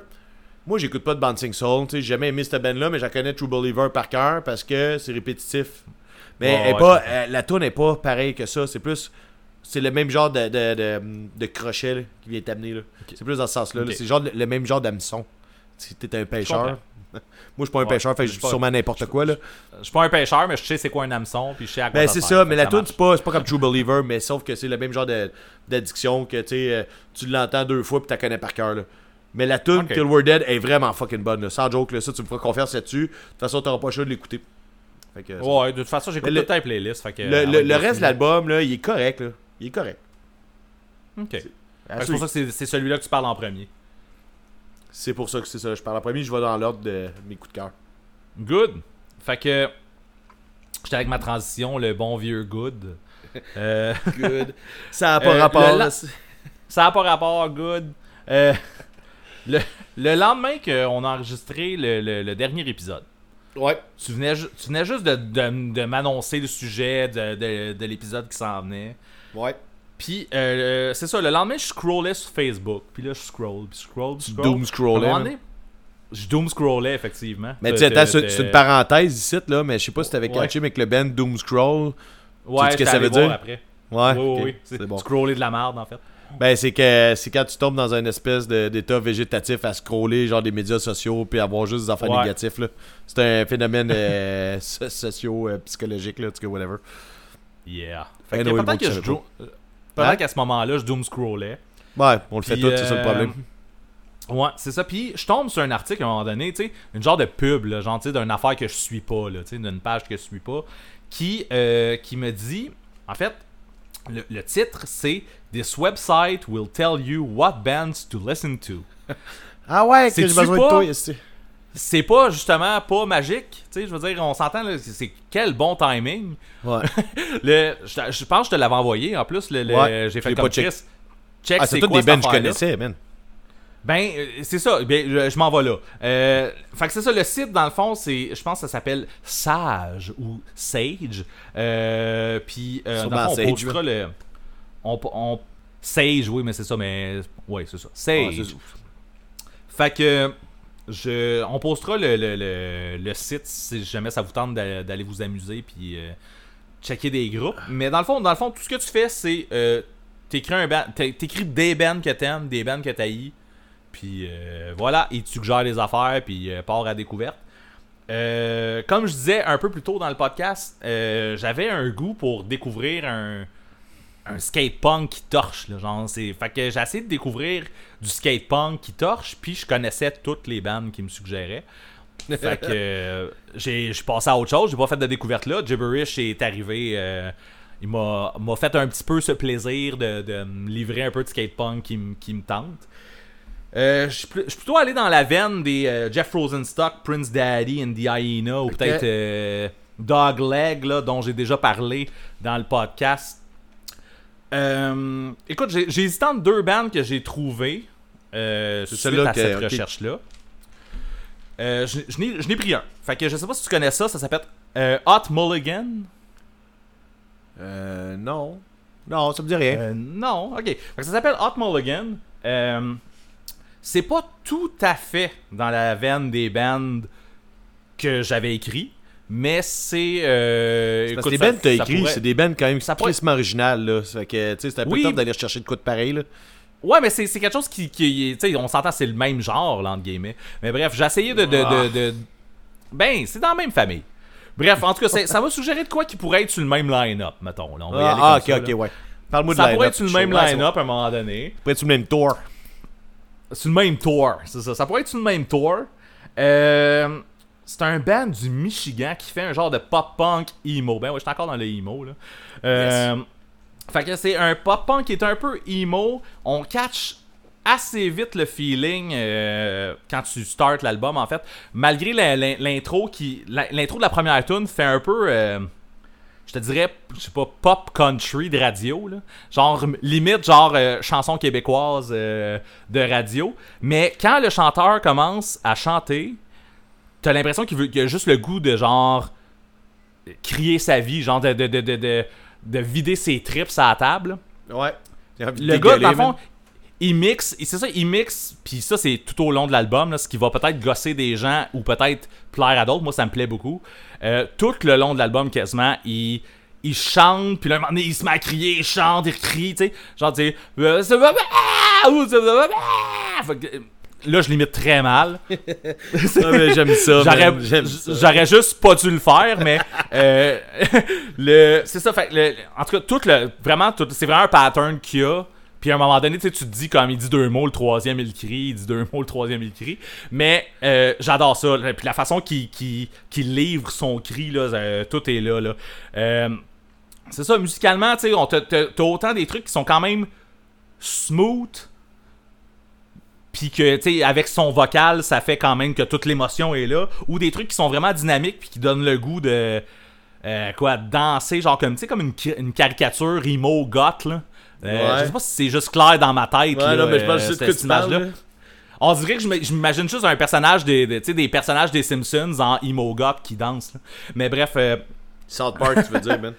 Moi, j'écoute pas de Bouncing Souls. J'ai jamais aimé cette band-là, mais je connais True Believer par cœur parce que c'est répétitif. Mais oh, la tune n'est pas pareille que ça. C'est plus... C'est le même genre de crochet là, qui vient t'amener. Là. Okay. C'est plus dans ce sens-là. Okay. Là. C'est genre le même genre d'hameçon. Si t'es un pêcheur... Moi, je suis pas un pêcheur, fait que je dis sûrement n'importe quoi. Là. Je suis pas un pêcheur, mais je sais c'est quoi un hameçon, puis je sais à quoi ben, c'est ça, mais la tune, c'est pas comme True Believer, mais sauf que c'est le même genre d'addiction que tu l'entends deux fois, puis tu la connais par cœur. Mais la tune Till We're Dead est vraiment fucking bonne. Là. Sans joke, là, ça, tu me feras confiance là-dessus. De toute façon, t'auras pas chaud de l'écouter. Fait que, ouais, de toute façon, j'écoute toute ta playlist. Fait que, le reste de l'album, là, il est correct. Là. Il est correct. Ok. C'est pour ça que c'est celui-là que tu parles en premier. C'est pour ça que c'est ça. Je parle en premier, je vais dans l'ordre de mes coups de cœur. Good. Fait que j'étais avec ma transition, le bon vieux good. Good. Ça n'a pas rapport. Ça n'a pas rapport, good. Le lendemain qu'on a enregistré le dernier épisode, ouais. Tu venais juste de m'annoncer le sujet de l'épisode qui s'en venait. Ouais. Puis, c'est ça, le lendemain, je scrollais sur Facebook. Puis là, je scroll. Doom-scrollais. Je doom-scrollais, effectivement. Mais tu attends, c'est une parenthèse ici, là, mais je sais pas si t'avais catché, mais que le band doom-scroll, ouais, tu sais ce que ça veut dire? Après. Ouais, oui, okay. Oui, c'est bon. Scroller de la merde, en fait. Ben, c'est que c'est quand tu tombes dans une espèce d'état végétatif à scroller, genre des médias sociaux, puis avoir juste des affaires négatifs, là. C'est un phénomène socio-psychologique, là, whatever. Yeah. Fait que pendant que je joue... Pendant qu'à ce moment-là, je doom-scrollais. Ouais, on le fait tout, c'est ça le problème. Ouais, c'est ça. Puis je tombe sur un article à un moment donné, tu sais, une genre de pub, là, genre, tu sais, d'une affaire que je suis pas, là, tu sais, d'une page que je suis pas, qui me dit, en fait, le titre, c'est « This website will tell you what bands to listen to ». Ah ouais, que j'ai besoin de toi ici. C'est pas, justement, pas magique. Tu sais, je veux dire, on s'entend, là, c'est quel bon timing. Ouais. Je pense que je te l'avais envoyé, en plus. Ouais, j'ai fait comme Chris. Check, c'est toutes des bands que je connaissais, man. Ben, c'est ça. Ben, je m'en vais là. Fait que c'est ça, le site, dans le fond, c'est, je pense que ça s'appelle Sage ou Sage. Puis, dans le fond, on postera le... Sage, oui, mais c'est ça, mais... Ouais, c'est ça. Sage. Ouais, fait que... On postera le site si jamais ça vous tente d'aller vous amuser puis checker des groupes. Mais dans le fond, tout ce que tu fais, c'est t'écris des bands que t'aimes, des bands que t'haïs, puis voilà, il te suggère les affaires puis part à découverte. Comme je disais un peu plus tôt dans le podcast, j'avais un goût pour découvrir un skate-punk qui torche, là, genre, c'est... Fait que j'ai essayé de découvrir du skate-punk qui torche, puis je connaissais toutes les bandes qui me suggéraient. Fait que j'ai passé à autre chose, j'ai pas fait de découverte là. Gibberish est arrivé, il m'a fait un petit peu ce plaisir de me livrer un peu de skate-punk qui me tente. Je suis plutôt allé dans la veine des Jeff Rosenstock, Prince Daddy and the Hyena, ou peut-être Dog Leg, là, dont j'ai déjà parlé dans le podcast. Écoute, j'ai hésité entre deux bandes que j'ai trouvées suite à cette recherche-là. Je n'ai pris un. Fait que je sais pas si tu connais ça s'appelle Hot Mulligan. Non. Non, ça me dit rien. Non, ok. Fait que ça s'appelle Hot Mulligan. C'est pas tout à fait dans la veine des bandes que j'avais écrit. Mais c'est parce que les bands que t'as écrit, c'est des bands quand même tristement originales, là. Ça fait que, tu sais, c'est un peu top d'aller chercher de quoi de pareil, là. Ouais, mais c'est quelque chose qui tu sais, on s'entend, c'est le même genre, là, entre guillemets. Mais bref, j'ai essayé de... Ben, c'est dans la même famille. Bref, en tout cas, ça va suggérer de quoi qui pourrait être sur le même line-up, mettons. Là. On va y aller comme ça, là. Parle-moi de line-up. Ça pourrait être sur le même line-up à un moment donné. Ça pourrait être sur le même tour. Sur le même tour, c'est ça. Ça pourrait être sur le même tour. C'est un band du Michigan qui fait un genre de pop-punk emo. Ben ouais, j'étais encore dans le emo, là. Yes. Fait que c'est un pop-punk qui est un peu emo. On catch assez vite le feeling quand tu starts l'album, en fait. Malgré l'intro de la première tune fait un peu... je je te dirais, je sais pas, pop country de radio, là. Genre, limite, genre chanson québécoise de radio. Mais quand le chanteur commence à chanter, t'as l'impression qu'il a juste le goût de, genre, crier sa vie, genre de vider ses tripes à la table. Ouais. Le gars, dans le fond, il mixe, c'est ça, il mixe, puis ça, c'est tout au long de l'album, là, ce qui va peut-être gosser des gens ou peut-être plaire à d'autres. Moi, ça me plaît beaucoup. Tout le long de l'album, quasiment, il chante, puis là, un moment donné, il se met à crier, il chante, il crie, tu sais. Genre, tu sais, là, je l'imite très mal. Non, mais j'aime ça. J'aurais juste pas dû le faire, mais c'est ça. Fait, en tout cas, c'est vraiment un pattern qu'il y a. Puis à un moment donné, tu te dis, comme il dit deux mots, le troisième il crie, il dit deux mots, le troisième il crie. Mais j'adore ça. Puis la façon qu'il livre son cri, là, tout est là. C'est ça, musicalement, tu sais, t'as autant des trucs qui sont quand même smooth. Puis que, tu sais, avec son vocal, ça fait quand même que toute l'émotion est là. Ou des trucs qui sont vraiment dynamiques puis qui donnent le goût de danser, genre comme, tu sais, comme une caricature emo goth, là. Ouais. Je sais pas si c'est juste clair dans ma tête, ouais, là, mais je pense que cette image-là. On dirait que je m'imagine juste un personnage des personnages des Simpsons en emo goth qui danse, là. Mais bref. South Park, tu veux dire, Ben?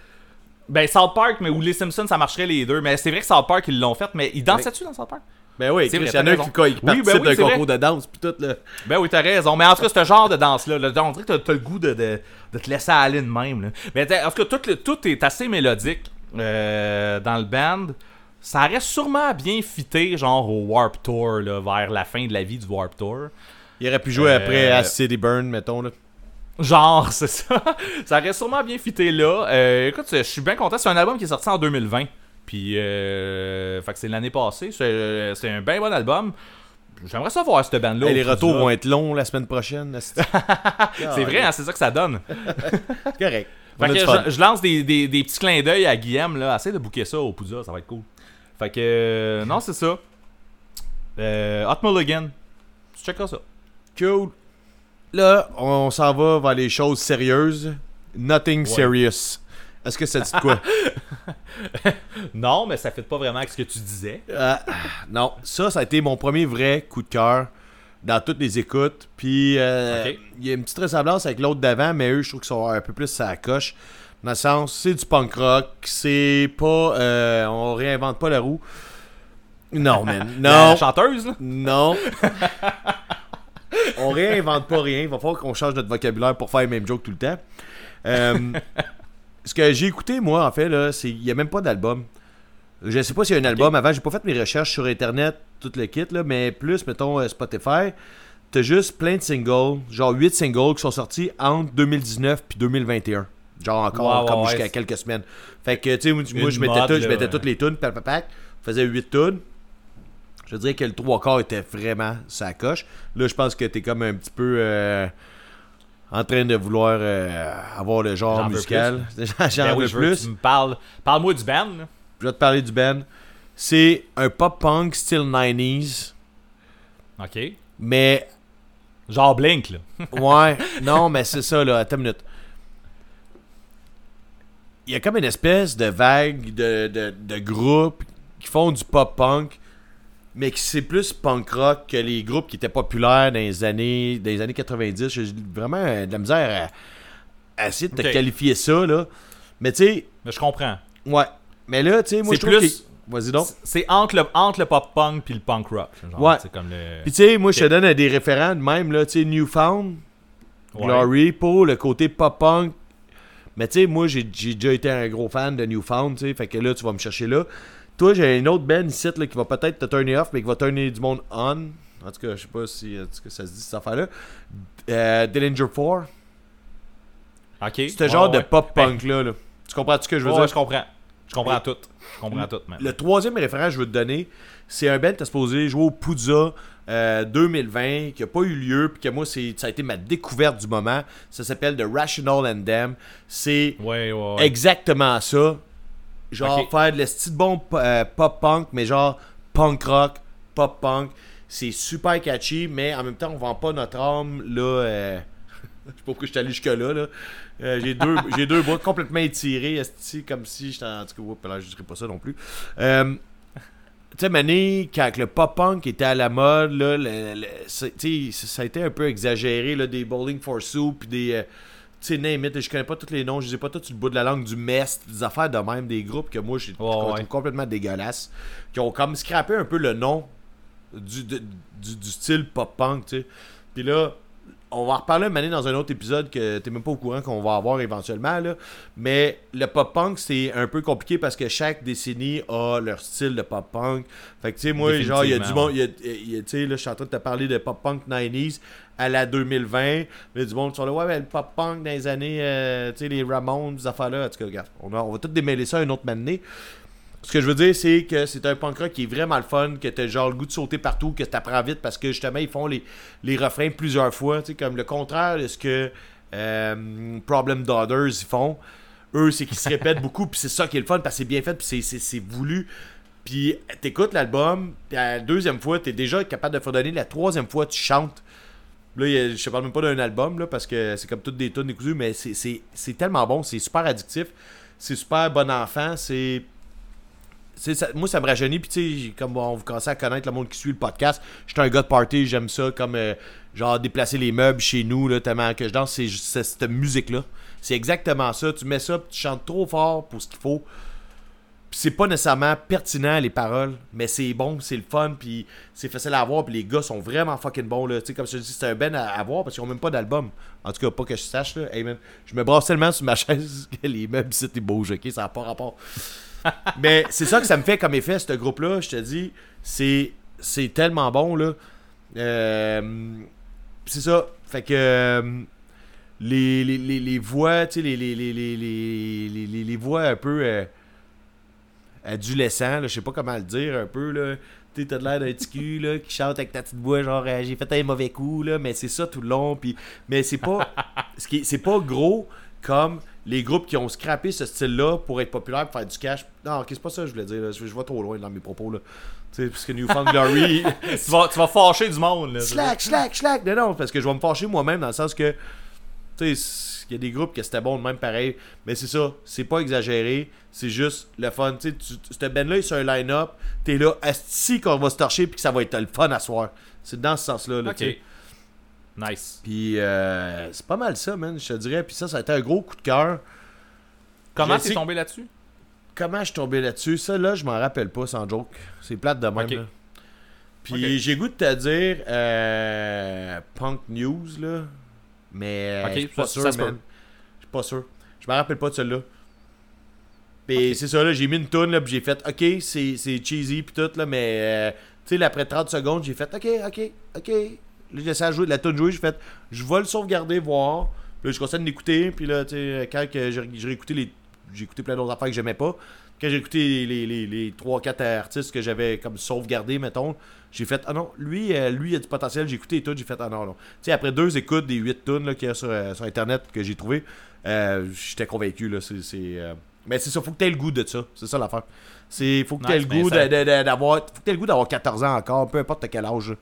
Ben, South Park, mais où les Simpsons, ça marcherait les deux. Mais c'est vrai que South Park, ils l'ont fait, mais ils dansaient-tu dans South Park? Ben oui, il y en a un qui participe d'un concours de danse pis tout, là. Ben oui, t'as raison. Mais en tout cas, ce genre de danse-là, là, on dirait que t'as le goût de te laisser aller de même, là. Mais en tout cas, tout est assez mélodique dans le band. Ça reste sûrement bien fité, genre au Warp Tour, là, vers la fin de la vie du Warp Tour. Il aurait pu jouer après à City Burn, mettons, là. Genre, c'est ça. Ça reste sûrement bien fité, là. Écoute, je suis bien content. C'est un album qui est sorti en 2020. Puis, fait que c'est l'année passée. C'est un bien bon album. J'aimerais ça voir cette band-là. Et les retours vont être longs la semaine prochaine. C'est vrai, hein, c'est ça que ça donne. C'est correct. Fait que je lance des petits clins d'œil à Guillaume, là. Essaye de booker ça au Pouza, ça va être cool. Fait que, non, c'est ça. Hot Mulligan. Tu checkeras ça. Cool. Là, on s'en va vers les choses sérieuses. Nothing serious. Est-ce que ça dit de quoi? Non, mais ça fit pas vraiment avec ce que tu disais. Non, ça a été mon premier vrai coup de cœur dans toutes les écoutes. Puis, il y a une petite ressemblance avec l'autre d'avant, mais eux, je trouve qu'ils sont un peu plus à la coche. Dans le sens, c'est du punk rock, c'est pas... on réinvente pas la roue. Non, man. Non. La chanteuse, là? Non. On réinvente pas rien. Il va falloir qu'on change notre vocabulaire pour faire les mêmes jokes tout le temps. Ce que j'ai écouté, moi, en fait, là, c'est il n'y a même pas d'album. Je sais pas s'il y a un album. Avant, j'ai pas fait mes recherches sur Internet, tout le kit, là, mais plus, mettons, Spotify, t'as juste plein de singles, genre 8 singles qui sont sortis entre 2019 puis 2021. Genre encore, comme jusqu'à quelques semaines. Fait que, tu sais, moi, je mettais toutes les tunes, pac, faisais 8 tunes. Je dirais que le 3/4 était vraiment sa coche. Là, je pense que t'es comme un petit peu... en train de vouloir avoir le genre musical. J'en veux plus. Parle-moi du band. Là. Je vais te parler du band. C'est un pop-punk style 90s. OK. Mais... genre Blink, là. Ouais. Non, mais c'est ça, là. Attends une minute. Il y a comme une espèce de vague de groupes qui font du pop-punk, mais qui c'est plus punk rock que les groupes qui étaient populaires dans les années 90. J'ai vraiment de la misère à essayer de te qualifier ça, là. Mais tu sais... mais je comprends. Ouais. Mais là, tu sais, moi, je trouve que... vas-y donc. C'est entre le pop-punk puis le punk rock. Genre, ouais. Comme le... puis tu sais, moi, je te donne des référents de même, là. Tu sais, Newfound, Glory, pour le côté pop-punk. Mais tu sais, moi, j'ai déjà été un gros fan de Newfound, tu sais. Fait que là, tu vas me chercher là. Toi, j'ai une autre band ici là, qui va peut-être te turner off, mais qui va turner du monde on. En tout cas, je sais pas si ça se dit, cette affaire-là. Dillinger 4. OK. C'est ce genre de pop-punk-là. Là. Tu comprends-tu ce que je veux dire? Ouais, je comprends. Je comprends tout, man. Le troisième référent que je veux te donner, c'est un band qui est supposé jouer au Pouza 2020, qui n'a pas eu lieu, puis que moi, ça a été ma découverte du moment. Ça s'appelle The Rational and Damn. C'est exactement ça. Genre faire de la style bon pop-punk, mais genre punk-rock, pop-punk. C'est super catchy, mais en même temps, on vend pas notre âme, là. Je sais pas pourquoi je suis allé jusque-là. Là. J'ai deux bras complètement étirés, esti, comme si j'étais en tout cas, ouais, là, je dirais pas ça non plus. Tu sais, Mané, quand le pop-punk était à la mode, là, ça a été un peu exagéré, là, des Bowling for Soup, puis des... tu sais, name it, je connais pas tous les noms, je les ai pas tous sur le bout de la langue, du Mest, des affaires de même, des groupes que moi, je trouve complètement dégueulasses, qui ont comme scrappé un peu le nom du style pop-punk, tu sais. Puis là, on va en reparler Mané dans un autre épisode que t'es même pas au courant qu'on va avoir éventuellement, là. Mais le pop-punk, c'est un peu compliqué parce que chaque décennie a leur style de pop-punk. Fait que, tu sais, moi, genre, il y a du monde, tu sais, là, je suis en train de te parler de pop-punk 90s à la 2020. Mais du monde, tu vas là, ouais, mais le pop-punk dans les années, tu sais, les Ramones, ces affaires-là. En tout cas, regarde, on va tout démêler ça un autre Mané. Ce que je veux dire, c'est que c'est un punk rock qui est vraiment le fun, que t'as genre le goût de sauter partout, que t'apprends vite parce que justement ils font les refrains plusieurs fois, tu sais, comme le contraire de ce que Problem Daughters ils font. Eux, c'est qu'ils se répètent beaucoup, puis c'est ça qui est le fun parce que c'est bien fait, puis c'est voulu. Puis t'écoutes l'album, puis la deuxième fois t'es déjà capable de faire donner, la troisième fois tu chantes. Là, je te parle même pas d'un album là, parce que c'est comme toutes des tunes décousues, mais c'est tellement bon, c'est super addictif, c'est super bon enfant, c'est... Ça, moi ça me rajeunit, puis tu sais, comme on vous commence à connaître le monde qui suit le podcast, j'étais un gars de party, j'aime ça comme genre déplacer les meubles chez nous là, tellement que je danse, c'est cette musique là, c'est exactement ça, tu mets ça pis tu chantes trop fort pour ce qu'il faut, pis c'est pas nécessairement pertinent les paroles, mais c'est bon, c'est le fun, puis c'est facile à voir, puis les gars sont vraiment fucking bons là, tu sais, comme je te dis, c'est un ben à voir parce qu'ils ont même pas d'album, en tout cas pas que je sache là. Hey man, je me brasse tellement sur ma chaise que les meubles c'était beau, ok, ça n'a pas rapport. Mais c'est ça que ça me fait comme effet, ce groupe-là, je te dis, c'est tellement bon, là. C'est ça, fait que les voix, tu sais, les voix un peu adolescentes, je sais pas comment le dire, un peu, là, tu sais, t'as de l'air d'un petit cul, là, qui chante avec ta petite voix, genre, j'ai fait un mauvais coup, là, mais c'est ça tout le long, puis, mais c'est pas, c'est pas gros comme... Les groupes qui ont scrappé ce style-là pour être populaire, pour faire du cash. Non, ok, c'est pas ça que je voulais dire. Là. Je vais trop loin dans mes propos. Là. Tu sais, parce que Newfound Glory... tu vas fâcher du monde. Là, slack. Non, parce que je vais me fâcher moi-même dans le sens que... Tu sais, il y a des groupes que c'était bon de même pareil. Mais c'est ça, c'est pas exagéré. C'est juste le fun. Tu sais, ce band-là, il est sur un line-up. T'es là, asti qu'on va se torcher puis que ça va être le fun à soir. C'est dans ce sens-là. Là, ok. T'sais. Nice. Puis c'est pas mal ça, man, je te dirais. Puis ça a été un gros coup de cœur. Comment t'es tombé là-dessus? Comment je suis tombé là-dessus? Ça, là, je m'en rappelle pas, sans joke. C'est plate de même. Okay. Là. Puis j'ai goût de te dire Punk News, là. Mais okay, je suis pas sûr, man. Je suis pas sûr. Je m'en rappelle pas de celle-là. Puis okay. C'est ça, là, j'ai mis une toune, là, puis j'ai fait, ok, c'est cheesy, puis tout, là, mais tu sais, là, après 30 secondes, j'ai fait, ok. Là, j'ai essayé de jouer de la tune jouée, j'ai fait, je vais le sauvegarder, voir. Puis là, je continue d'écouter. Puis là, tu sais, quand j'ai écouté plein d'autres affaires que j'aimais pas. Quand j'ai écouté les 3-4 artistes que j'avais comme sauvegardés, mettons, j'ai fait, ah non, lui, il a du potentiel. J'ai écouté les tunes, j'ai fait, ah non. Tu sais, après 2 écoutes des 8 tunes là, qu'il y a sur Internet que j'ai trouvé, j'étais convaincu, là. Mais c'est ça, faut que t'aies le goût de ça. C'est ça l'affaire. Faut que t'aies le goût d'avoir 14 ans encore, peu importe quel âge.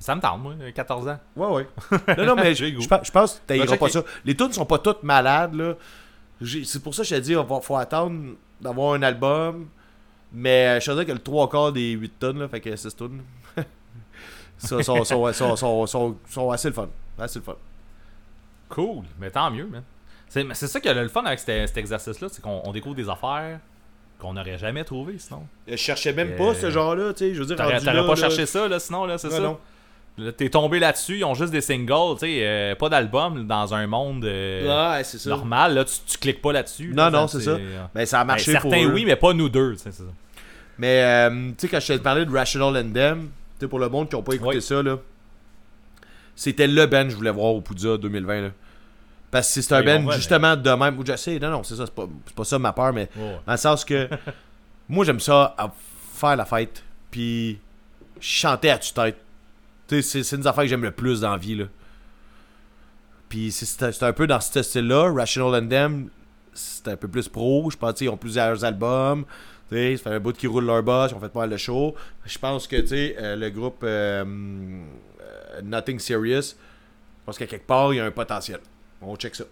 Ça me tente, moi, 14 ans. Ouais. Non, mais je pense que t'aimeras pas ça. Les tunes sont pas toutes malades, là. C'est pour ça que je t'ai dit, faut attendre d'avoir un album. Mais je te dis que le 3/4 des 8 tonnes, là, fait que 6 tonnes, sont assez le fun. Cool, mais tant mieux, man. C'est ça qui a le fun avec cet exercice-là, c'est qu'on découvre des affaires qu'on n'aurait jamais trouvées, sinon. Je cherchais même pas ce genre-là, tu sais, je veux dire, t'aurais pas cherché ça, là, sinon, là, c'est ça. Non. Là, t'es tombé là-dessus, ils ont juste des singles, tu sais, pas d'album dans un monde c'est normal. Là, tu cliques pas là-dessus. Non, c'est ça. Ben, ça a marché pour certains, eux. Oui, mais pas nous deux. C'est ça. Mais tu sais, quand je te parlais de Rational Endem, tu sais, pour le monde qui n'a pas écouté ça, là, c'était le band que je voulais voir au Pouza 2020. Là. Parce que c'est un band justement de même. Où j'essaie, non, c'est ça, c'est pas ça ma peur, mais dans le sens que moi j'aime ça à faire la fête, puis chanter à tue-tête. T'sais, c'est une affaire que j'aime le plus dans la vie, là. Puis c'est un peu dans ce style-là. Rational Endem, c'est un peu plus pro. Je pense qu'ils ont plusieurs albums. T'sais, ça fait un bout qu'ils roulent leur boss. Ils ont fait pas mal de show. Je pense que le groupe Nothing Serious pense qu'à quelque part, il y a un potentiel. On check ça.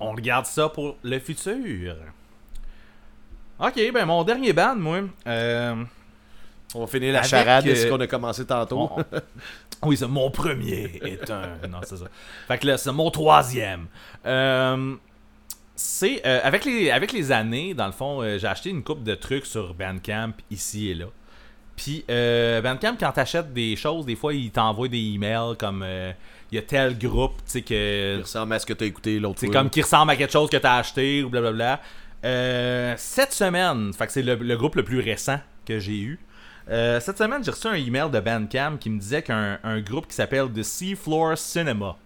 On regarde ça pour le futur. Ok, ben mon dernier band, moi. On va finir la charade de ce qu'on a commencé tantôt. Oui, c'est mon premier est un... Non, c'est ça. Fait que là, c'est mon troisième. C'est... avec les années, dans le fond, j'ai acheté une couple de trucs sur Bandcamp, ici et là. Puis Bandcamp, quand t'achètes des choses, des fois, ils t'envoient des emails comme... il y a tel groupe, tu sais, que... Qui ressemble à ce que t'as écouté l'autre fois. C'est comme qui ressemble à quelque chose que t'as acheté, ou blablabla. Cette semaine, fait que c'est le groupe le plus récent que j'ai eu. Cette semaine, j'ai reçu un email de Bandcamp qui me disait qu'un groupe qui s'appelle The Seafloor Cinema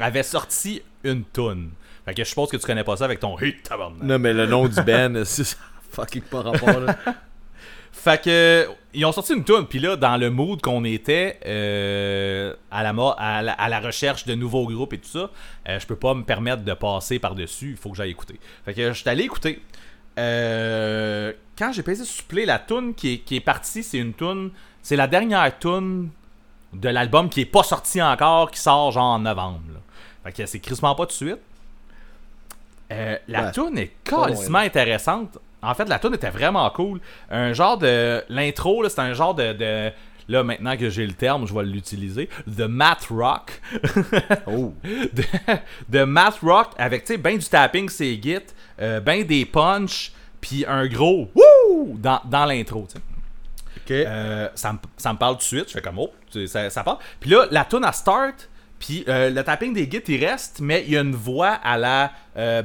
avait sorti une toune. Fait que je suppose que tu connais pas ça avec ton « Hey, tabarnak ». Non, mais le nom du band, c'est fucking pas rapport, là. Fait que ils ont sorti une toune, puis là, dans le mood qu'on était à la recherche de nouveaux groupes et tout ça, je peux pas me permettre de passer par-dessus, il faut que j'aille écouter. Fait que je suis allé écouter. Quand j'ai pesé sur play, la toune qui est partie, c'est la dernière toune de l'album qui est pas sorti encore, qui sort genre en novembre, là. Fait que c'est crissement pas tout de suite. La toune est calissement intéressante. En fait, la toune était vraiment cool. Un genre de... L'intro, là, c'est un genre de... Là, maintenant que j'ai le terme, je vais l'utiliser. The Math Rock. Oh. The Math Rock avec, tu sais, ben du tapping, c'est git, ben des punch, puis un gros wouh dans l'intro, tu sais. Okay. Ça me parle tout de suite. Je fais comme, oh, ça parle. Puis là, la toune, elle start, puis le tapping des gits, il reste, mais il y a une voix à la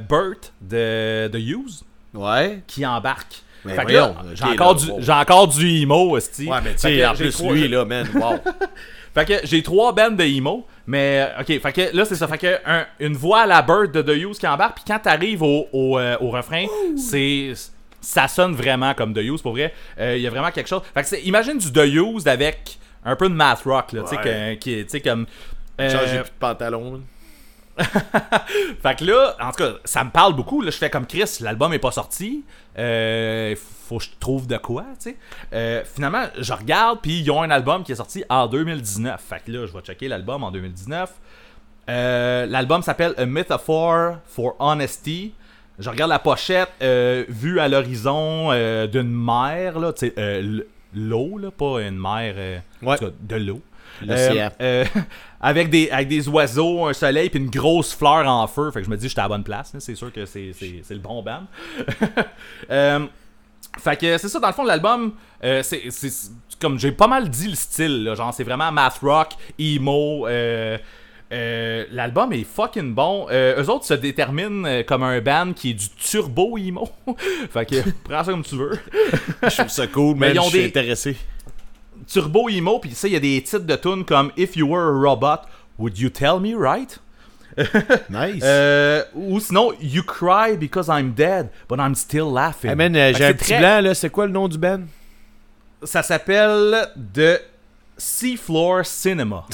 Burt de Hughes. Ouais. Qui embarque. Mais fait que là, j'ai encore du emo, esti. Ouais, mais tu sais, en plus, lui, là, man, wow. Fait que j'ai trois bandes de emo, mais, ok, fait que là, c'est ça. Fait que une voix à la Bird de The Hughes qui embarque, puis quand t'arrives au refrain, ça sonne vraiment comme The Hughes, pour vrai. Il y a vraiment quelque chose. Fait que imagine du The Hughes avec un peu de math rock, là, ouais. Tu sais, comme... Changer plus de pantalon, là. Fait que là, en tout cas, ça me parle beaucoup. Là, je fais comme Chris, l'album est pas sorti. Faut que je trouve de quoi, tu sais. Finalement, je regarde, puis ils ont un album qui est sorti en 2019. Fait que là, je vais checker l'album en 2019. L'album s'appelle A Metaphor for Honesty. Je regarde la pochette vue à l'horizon d'une mer, là, tu sais, l'eau, là, pas une mer, ouais. En tout cas, de l'eau. Avec des oiseaux, un soleil puis une grosse fleur en feu. Fait que je me dis j'étais à la bonne place, hein. C'est sûr que c'est le bon band. Fait que c'est ça, dans le fond, l'album, c'est comme j'ai pas mal dit le style là, genre c'est vraiment math rock, emo. L'album est fucking bon. Eux autres se déterminent comme un band qui est du turbo emo. Fait que prends ça comme tu veux. Je trouve ça cool, mais je suis intéressé. Turbo emo, puis ça, il y a des titres de tunes comme If You Were a Robot, Would You Tell Me Right? Nice. Ou sinon, You Cry Because I'm Dead, But I'm Still Laughing. Hey man, j'ai un petit blanc, là. C'est quoi le nom du band? Ça s'appelle The Seafloor Cinema.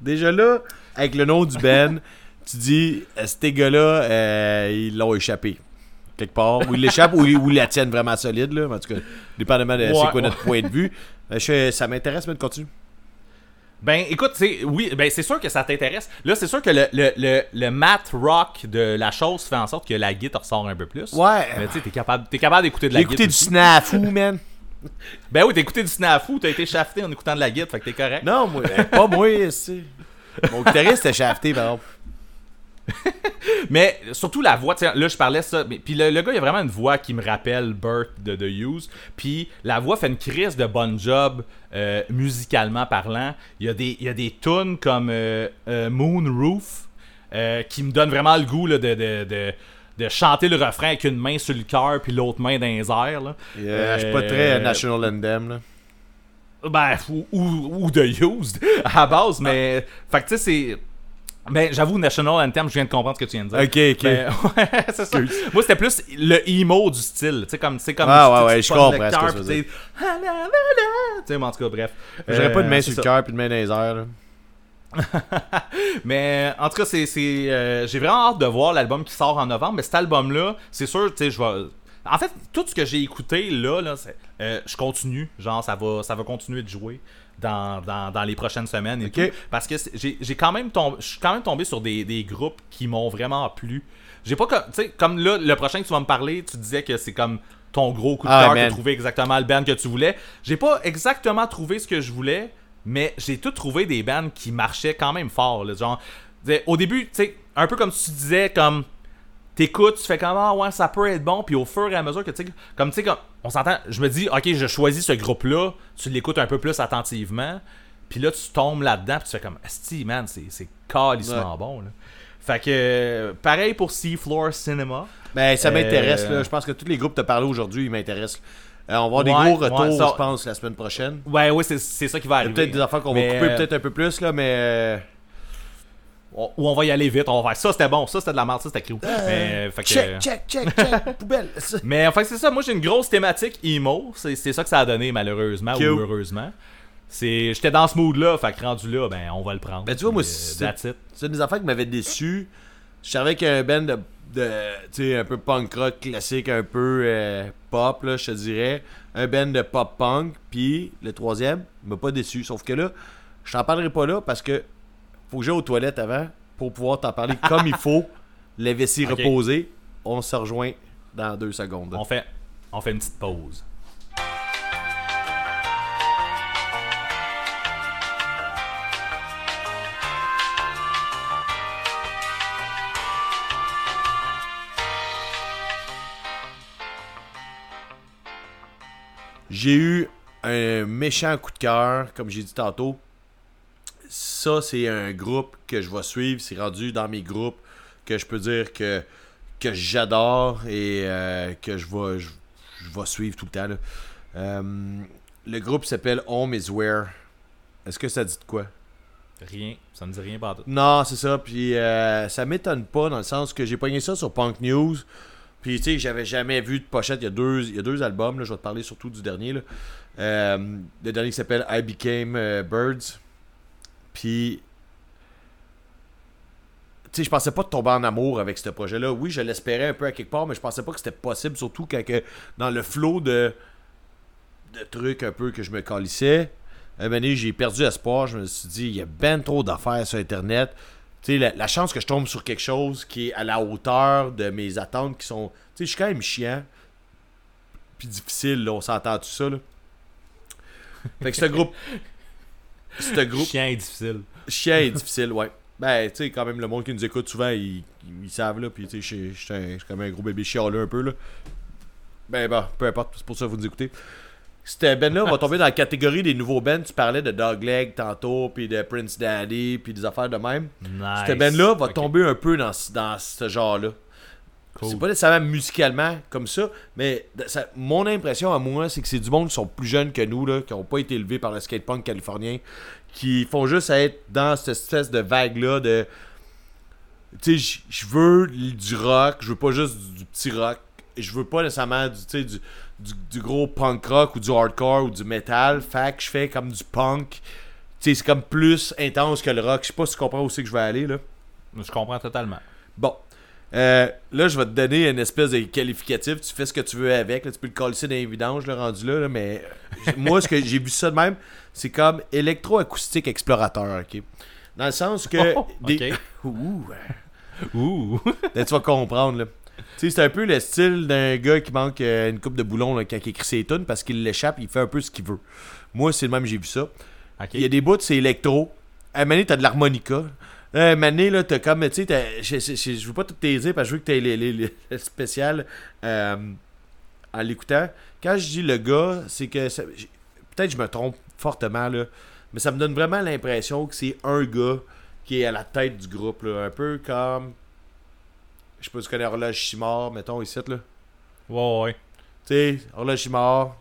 Déjà là, avec le nom du band, tu dis, ces gars-là, ils l'ont échappé. Quelque part, ou ils l'échappent, ou ils la tiennent vraiment solide, là. En tout cas, dépendamment de c'est quoi notre point de vue. Ça m'intéresse, mais de continuer. Ben, écoute, c'est sûr que ça t'intéresse. Là, c'est sûr que le math rock de la chose fait en sorte que la guitare ressort un peu plus. Ouais. Mais tu sais, t'es capable d'écouter de la guitare. J'ai écouté du Snafu, man. Ben oui, t'as écouté du Snafu, t'as été shafté en écoutant de la guitare, fait que t'es correct. Non, moi, pas moi, ici. Mon guitariste était shafté, par exemple. Mais surtout la voix, là je parlais ça, puis le gars il a vraiment une voix qui me rappelle Burt de The Hughes, puis la voix fait une crise de bon job musicalement parlant. Il y a des tunes comme Moonroof qui me donne vraiment le goût là, de chanter le refrain avec une main sur le cœur puis l'autre main dans les airs là. Je suis pas très National Anthem là. Ben ou The Hughes à la base, mais fait que tu sais c'est... Ben, j'avoue, National Anthem, je viens de comprendre ce que tu viens de dire. Ok. Ben, ouais, c'est ça. Moi, c'était plus le emo du style. Tu sais, comme. Ouais, je comprends. Tu sais, mais en tout cas, bref. J'aurais pas de main sur le cœur puis de main dans les airs. Mais, en tout cas, j'ai vraiment hâte de voir l'album qui sort en novembre. Mais cet album-là, c'est sûr, tu sais, je vais. En fait, tout ce que j'ai écouté, là, je continue. Genre, ça va continuer de jouer. dans les prochaines semaines et tout, parce que je suis quand même tombé sur des groupes qui m'ont vraiment plu. J'ai pas, tu sais, comme là le prochain que tu vas me parler, tu disais que c'est comme ton gros coup de cœur, de trouver exactement le band que tu voulais. J'ai pas exactement trouvé ce que je voulais, mais j'ai tout trouvé des bands qui marchaient quand même fort, là, genre au début, tu sais, un peu comme tu disais, comme t'écoutes, tu fais comme ah ouais, ça peut être bon, puis au fur et à mesure que tu sais, on s'entend, je me dis ok, je choisis ce groupe-là, tu l'écoutes un peu plus attentivement, puis là tu tombes là-dedans, puis tu fais comme asti man, c'est calissement bon, là. Fait que pareil pour Seafloor Cinema. Ben ça m'intéresse, là, je pense que tous les groupes que t'as parlé aujourd'hui, ils m'intéressent. On va avoir des gros retours, ça... je pense, la semaine prochaine. Ouais, c'est ça qui va arriver. Il y a peut-être des affaires qu'on va couper peut-être un peu plus, là, mais... Ou on va y aller vite, on va faire ça c'était bon, ça c'était de la merde, ça c'était clou. Check, poubelle. Mais enfin c'est ça, moi j'ai une grosse thématique emo, c'est ça que ça a donné malheureusement ou heureusement. J'étais dans ce mood-là, fait que rendu là, ben on va le prendre. Ben tu vois, moi c'est des affaires qui m'avaient déçu. Je savais qu'un band de tu sais, un peu punk rock classique, un peu pop, là, je te dirais. Un band de pop-punk, puis le troisième m'a pas déçu. Sauf que là, je t'en parlerai pas là parce que faut que j'aille aux toilettes avant pour pouvoir t'en parler comme il faut. Les vessies reposées. On se rejoint dans 2 secondes. On fait une petite pause. J'ai eu un méchant coup de cœur, comme j'ai dit tantôt. Ça, c'est un groupe que je vais suivre. C'est rendu dans mes groupes que je peux dire que j'adore et que je vais suivre tout le temps, là. Le groupe s'appelle Home is Where. Est-ce que ça dit de quoi? Rien. Ça ne dit rien partout. Non, c'est ça. Puis ça m'étonne pas dans le sens que j'ai pogné ça sur Punk News. Puis tu sais, j'avais jamais vu de pochette. Il y a deux albums, là. Je vais te parler surtout du dernier, là. Le dernier qui s'appelle I Became Birds. Puis, tu sais, je pensais pas de tomber en amour avec ce projet-là. Oui, je l'espérais un peu à quelque part, mais je pensais pas que c'était possible, surtout quand dans le flot de trucs un peu que je me calissais. Un moment donné, j'ai perdu espoir. Je me suis dit, il y a ben trop d'affaires sur Internet. Tu sais, la chance que je tombe sur quelque chose qui est à la hauteur de mes attentes qui sont... Tu sais, je suis quand même chiant. Puis difficile, là, on s'entend tout ça, là. Fait que ce groupe... Chien est difficile. Chien est difficile, ouais. Ben, tu sais, quand même, le monde qui nous écoute souvent, ils savent, là. Puis, tu sais, je suis quand même un gros bébé chialeux un peu, là. Ben, peu importe, c'est pour ça que vous nous écoutez. Cette band-là va tomber dans la catégorie des nouveaux bands. Tu parlais de Dog Leg tantôt, puis de Prince Daddy, puis des affaires de même. Nice. Cette band-là va tomber un peu dans ce genre-là. Cool. C'est pas nécessairement musicalement comme ça, mais mon impression à moi, c'est que c'est du monde qui sont plus jeunes que nous, là, qui n'ont pas été élevés par le skatepunk californien, qui font juste être dans cette espèce de vague-là de... Tu sais, je veux du rock, je veux pas juste du petit rock, je veux pas nécessairement du gros punk rock ou du hardcore ou du metal, fait que je fais comme du punk. Tu sais, c'est comme plus intense que le rock. Je sais pas si tu comprends où c'est que je vais aller, là. Je comprends totalement. Bon. Là, je vais te donner une espèce de qualificatif. Tu fais ce que tu veux avec. Là, tu peux le coller dans les vidanges, le rendu là. Mais moi, ce que j'ai vu ça de même, c'est comme électroacoustique explorateur. Okay? Dans le sens que... Là, tu vas comprendre. Là. C'est un peu le style d'un gars qui manque une coupe de boulons là, quand il écrit ses tunes parce qu'il l'échappe. Il fait un peu ce qu'il veut. Moi, c'est le même, j'ai vu ça. Okay. Il y a des bouts, c'est électro. À un moment donné, t'as de l'harmonica. Mané, là, t'as comme, tu sais, je veux pas tout t'aider parce que je veux que t'aies les spéciales en l'écoutant. Quand je dis le gars, c'est que, peut-être je me trompe fortement, là, mais ça me donne vraiment l'impression que c'est un gars qui est à la tête du groupe, là, un peu comme, je sais pas si tu connais Horloge Chimard, mettons, ici, là. Ouais. Tu sais, Horloge Chimard,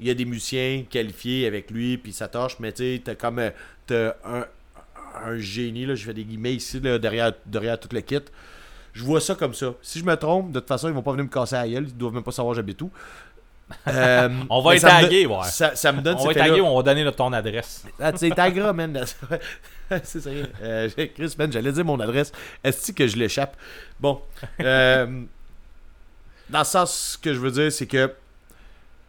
il y a des musiciens qualifiés avec lui, puis ça torche, mais tu sais, t'as comme, t'as un génie, là, je fais des guillemets ici, là, derrière tout le kit. Je vois ça comme ça. Si je me trompe, de toute façon, ils vont pas venir me casser la gueule. Ils doivent même pas savoir j'habite où. On va être tagués, ouais. Ça me donne... On va être tagués, on va donner ton adresse. Ah, tu sais, tagra, man. C'est ça. Chris, man, j'allais dire mon adresse. Est-ce que je l'échappe? Bon. Dans le sens, ce que je veux dire, c'est que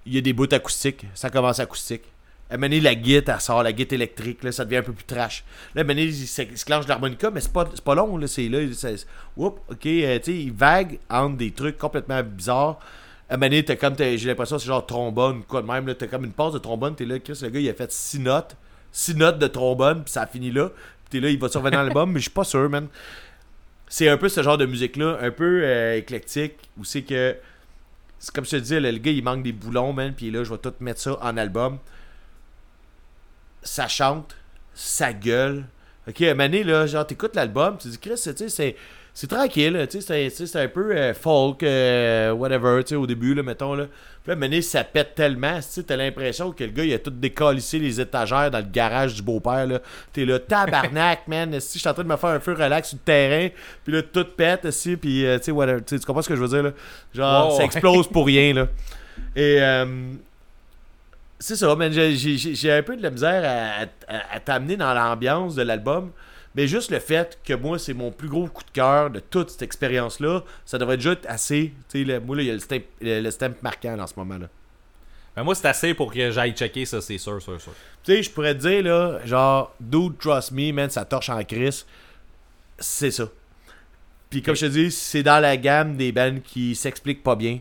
il y a des bouts acoustiques. Ça commence acoustique. À mener la guitare, elle sort, la guitare électrique, là, ça devient un peu plus trash. Là, à mener, il se clenche l'harmonica, mais c'est pas long, là, c'est là, oups, ok, tu sais, il vague entre des trucs complètement bizarres. À mener, t'as comme, j'ai l'impression, c'est genre trombone, quoi de même, là, t'as comme une passe de trombone, t'es là, Chris, le gars, il a fait 6 notes de trombone, pis ça finit là, pis t'es là, il va survenir dans l'album, mais je suis pas sûr, man. C'est un peu ce genre de musique-là, un peu éclectique, où c'est que, c'est comme je te disais, le gars, il manque des boulons, man, pis là, je vais tout mettre ça en album. Ça chante, ça gueule. Ok, à un moment donné, là, genre, t'écoutes l'album, tu te dis, Chris, tu sais, c'est tranquille, tu sais, c'est un peu folk, whatever, tu sais, au début, là, mettons, là. Puis à un moment donné, ça pète tellement, tu sais, t'as l'impression que le gars, il a tout décalissé les étagères dans le garage du beau-père, là. T'es là, tabarnak, man, si je suis en train de me faire un feu relax sur le terrain, puis là, tout pète, aussi, puis, tu sais, whatever, tu comprends ce que je veux dire, là? Genre, wow. Ça explose pour rien, là. Et, c'est ça, man, j'ai un peu de la misère à t'amener dans l'ambiance de l'album, mais juste le fait que moi, c'est mon plus gros coup de cœur de toute cette expérience-là, ça devrait déjà être assez. Tu sais, moi, là, il y a le stamp marquant en ce moment-là. Ben moi, c'est assez pour que j'aille checker ça, c'est sûr, sûr, sûr. Tu sais, je pourrais te dire, là, genre, dude, trust me, man, ça torche en crisse, c'est ça. Puis comme je te dis, c'est dans la gamme des bands qui s'expliquent pas bien.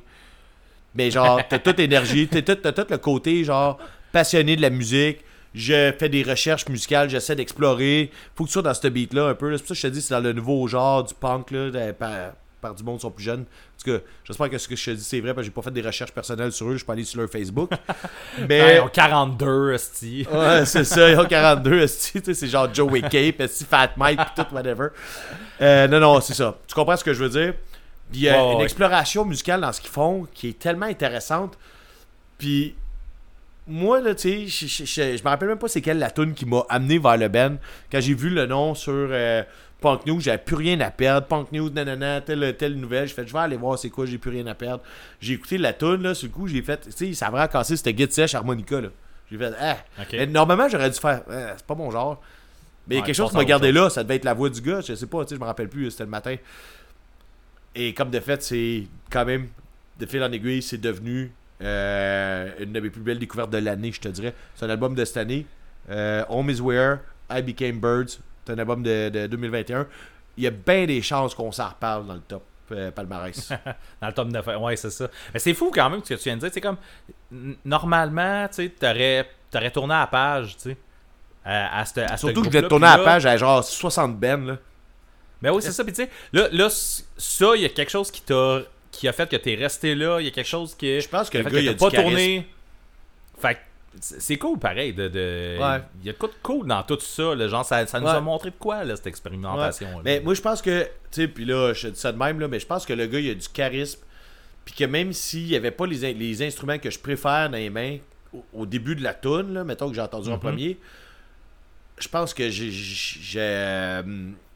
Mais genre, t'as toute l'énergie, t'as tout le côté, genre, passionné de la musique. Je fais des recherches musicales, j'essaie d'explorer. Faut que tu sois dans ce beat-là un peu. Là. C'est pour ça que je te dis, c'est dans le nouveau genre du punk, là, par du monde qui sont plus jeunes. En tout cas, j'espère que ce que je te dis, c'est vrai, parce que j'ai pas fait des recherches personnelles sur eux. Je suis pas allé sur leur Facebook. Mais... ouais, ils ont 42, esti. Ouais, c'est ça, ils ont 42, esti. C'est genre Joey Cape, esti, Fat Mike, pis tout, whatever. Non, c'est ça. Tu comprends ce que je veux dire? Puis il y a une exploration musicale dans ce qu'ils font qui est tellement intéressante. Puis moi, là, tu sais, je me rappelle même pas c'est quelle la toune qui m'a amené vers le Ben. Quand j'ai vu le nom sur Punk News, j'avais plus rien à perdre. Punk News, nanana, telle nouvelle. J'ai fait, je vais aller voir c'est quoi, j'ai plus rien à perdre. J'ai écouté la toune, là, sur le coup, j'ai fait, tu sais, ça a vraiment cassé cette guide sèche harmonica, là. J'ai fait, okay. Normalement, j'aurais dû faire, c'est pas mon genre. Mais il y a quelque chose qui m'a gardé là, ça devait être la voix du gars, je sais pas, tu sais, je me rappelle plus, c'était le matin. Et comme de fait, c'est quand même, de fil en aiguille, c'est devenu une de mes plus belles découvertes de l'année, je te dirais. C'est un album de cette année. Home is Where, I Became Birds. C'est un album de 2021. Il y a bien des chances qu'on s'en reparle dans le top palmarès. Dans le top 9, ouais, c'est ça. Mais c'est fou quand même ce que tu viens de dire. C'est comme, normalement, tu t'aurais tourné à la page, tu sais. Surtout que je vais tourner à la page à genre 60 bennes, là. Ben oui, c'est ça. Puis tu sais, là, ça, il y a quelque chose qui a fait que t'es resté là. Il y a quelque chose qui. Je pense que le gars, il a pas tourné. Fait que c'est cool, pareil. Ouais. Il y a de quoi de cool dans tout ça. Là. Genre, ça nous a montré de quoi, là, cette expérimentation. Ouais. Mais moi, je pense que. Tu sais, puis là, je dis ça de même, là, mais je pense que le gars, il a du charisme. Puis que même s'il n'y avait pas les instruments que je préfère dans les mains au début de la toune, là, mettons que j'ai entendu en premier, je pense que j'ai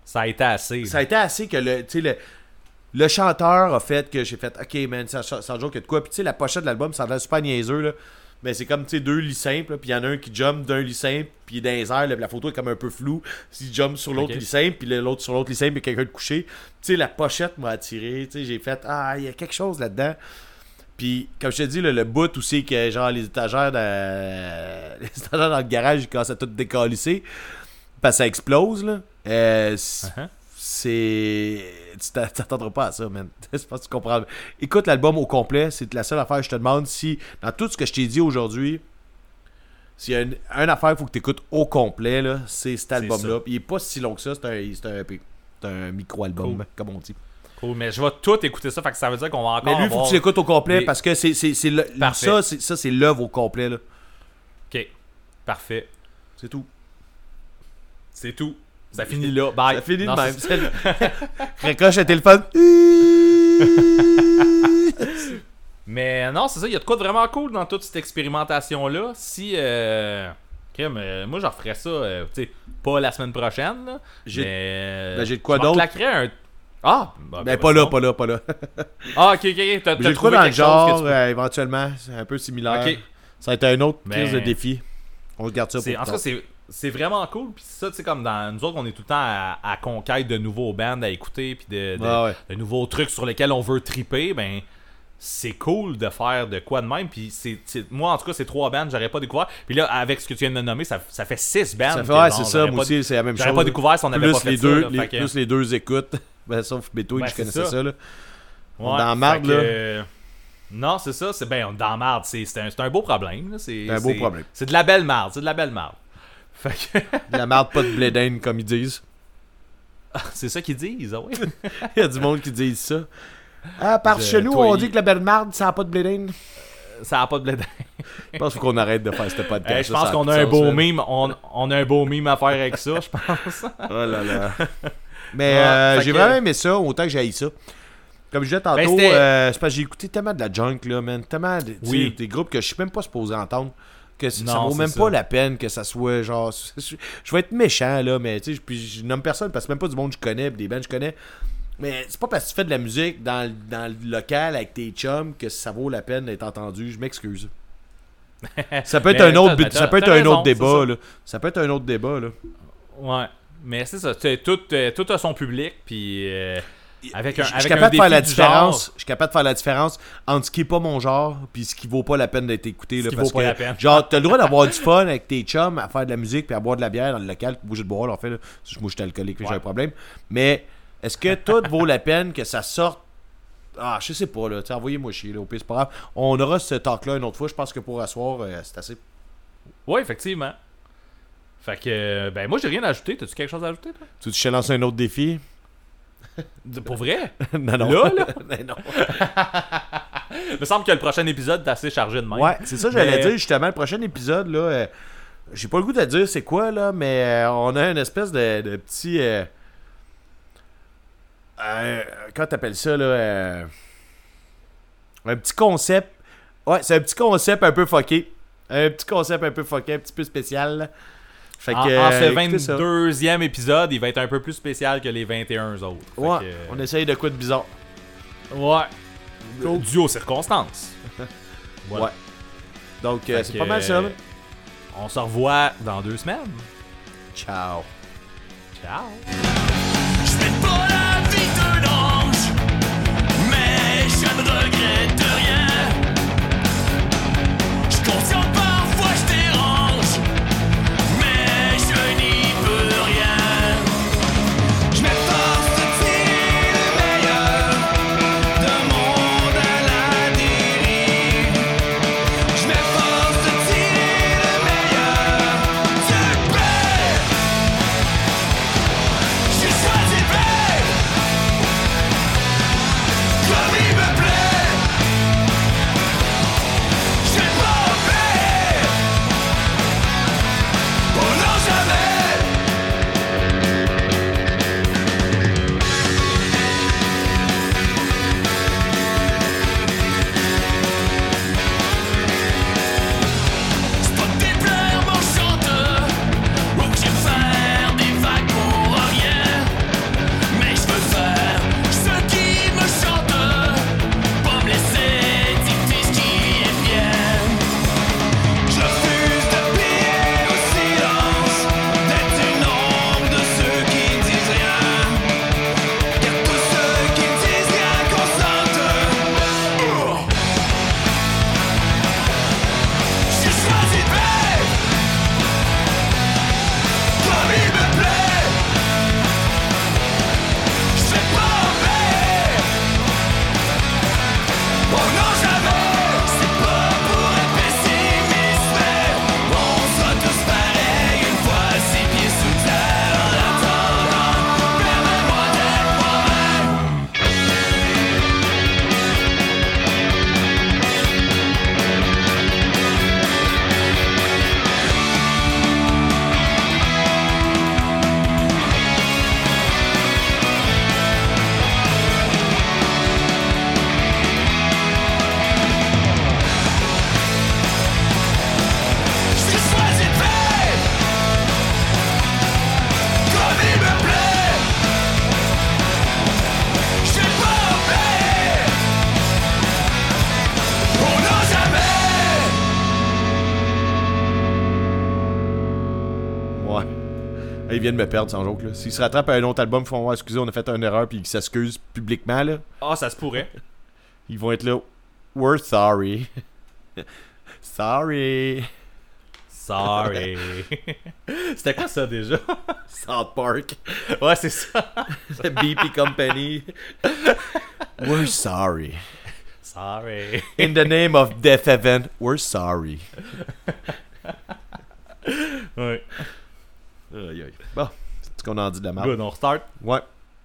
ça a été assez. Ça a été assez que le chanteur a fait que j'ai fait « Ok, man, ça joue que de quoi? » Puis tu sais, la pochette de l'album, ça a l'air super niaiseux, là. Mais c'est comme, tu sais, deux lits simples, puis il y en a un qui jump d'un lit simple, puis il est dans les airs, là, la photo est comme un peu floue. Il jump sur l'autre lit simple, puis l'autre sur l'autre lit simple, puis quelqu'un de couché. Tu sais, la pochette m'a attiré, tu sais, j'ai fait « Ah, il y a quelque chose là-dedans. » Puis, comme je te dis, là, le bout aussi que, genre, les étagères dans le garage, ils commencent à tout décalisser, parce que ça explose, là. C'est tu t'attendras pas à ça, man. C'est pas que tu comprends. Écoute l'album au complet, c'est la seule affaire que je te demande. Si dans tout ce que je t'ai dit aujourd'hui, s'il y a une affaire qu'il faut que tu écoutes au complet, là, c'est cet album là. Il est pas si long que ça, c'est un micro-album, cool. Comme on dit. Cool, mais je vais tout écouter ça, fait que ça veut dire qu'on va encore. Mais lui, faut que tu l'écoutes au complet, mais... parce que c'est l'œuvre au complet, là. Ok. Parfait. C'est tout. Ça finit là. Bye. Ça finit de même. Récoche le téléphone. Mais non, c'est ça. Il y a de quoi de vraiment cool dans toute cette expérimentation-là. Si... moi, je referais ça, tu sais, pas la semaine prochaine. Là, j'ai de quoi d'autre. Je claquerais un... Ah! Ben pas là. Ah, ok. T'as j'ai de quoi dans le genre, éventuellement. C'est un peu similaire. Okay. Ça a été un autre prise de défi. On regarde ça pour le temps. C'est vraiment cool, puis ça, tu sais, comme dans nous autres, on est tout le temps à conquête de nouveaux bands à écouter, puis de nouveaux trucs sur lesquels on veut triper, ben c'est cool de faire de quoi de même. Puis c'est, moi, en tout cas, c'est 3 bands, j'aurais pas découvert. Puis là, avec ce que tu viens de me nommer, ça fait 6 bands. Ça fait, ouais, c'est ça, moi aussi, c'est la même chose. J'aurais pas découvert si on avait pas fait ça. Plus les deux écoutes. Ben, sauf Bétouille, je connaissais ça, là. On est en marde, là. Non, c'est ça. C'est ben, on est dans marde. C'est un beau problème. C'est un beau problème. C'est de la belle marde. Fait que... de la marde, pas de blé d'Inde, comme ils disent. Ah, c'est ça qu'ils disent, oui. Il y a du monde qui disent ça. Ah, par chez nous, on dit que la belle marde, ça n'a pas de blé d'Inde. Ça n'a pas de blé d'Inde. Je pense qu'on arrête de faire ce podcast. Je pense qu'on a un beau mime. On a un beau mime à faire avec ça, je pense. Oh là là. Mais ouais, j'ai vraiment aimé ça, autant que j'haïs ça. Comme je disais tantôt, c'est parce que j'ai écouté tellement de la junk, là, man. Tellement des groupes que je suis même pas supposé entendre. Que ça vaut même pas la peine que ça soit genre. Je vais être méchant, là, mais tu sais, je nomme personne parce que c'est même pas du monde que je connais, des bands que je connais. Mais c'est pas parce que tu fais de la musique dans le local avec tes chums que ça vaut la peine d'être entendu. Je m'excuse. Ça peut être un autre débat, là. Ouais. Mais c'est ça. Tout a son public, puis. Je suis capable de faire la différence. Entre ce qui est pas mon genre puis ce qui vaut pas la peine d'être écouté. Genre, t'as le droit d'avoir du fun avec tes chums à faire de la musique puis à boire de la bière dans le local, bouger de boire en fait. Là. Moi, j'étais alcoolique, j'ai un problème. Mais est-ce que tout vaut la peine que ça sorte? Ah, je sais pas, là. Envoyez-moi chier, là. Au pire, c'est pas grave. On aura ce talk-là une autre fois. Je pense que pour asseoir, c'est assez. Oui, effectivement. Fait que, ben, moi, j'ai rien à ajouter. T'as-tu quelque chose à ajouter, toi? Tu te lances un autre défi? Pour vrai? Non. Là? Mais non. Il me semble que le prochain épisode est assez chargé de même. Ouais, c'est ça que j'allais dire justement. Le prochain épisode, là, j'ai pas le goût de dire c'est quoi, là, mais on a une espèce de petit. Comment t'appelles ça, là? Un petit concept. Ouais, c'est un petit concept un peu fucké. Un petit peu spécial, là. Fait que, en ce 22e épisode, il va être un peu plus spécial que les 21 autres. Ouais, on essaye de quoi de bizarre. Ouais. Cool. Dû aux circonstances. Voilà. Ouais. Donc, c'est pas mal ça. On se revoit dans 2 semaines. Ciao. Ciao. Je mène pas la vie d'un ange, mais je ne regrette rien. Je confie parfois, je dérange. Ils viennent me perdre sans joke, là. S'ils se rattrapent à un autre album, ils font excusez, on a fait une erreur, puis ils s'excusent publiquement, là. Ah, ça se pourrait. Ils vont être là. We're sorry. Sorry. Sorry. C'était quoi ça déjà? South Park. Ouais, c'est ça. BP Company. We're sorry. Sorry. In the name of Deafheaven, we're sorry. Ouais. Bon, c'est ce qu'on en dit de la merde. Good, on restart. Ouais.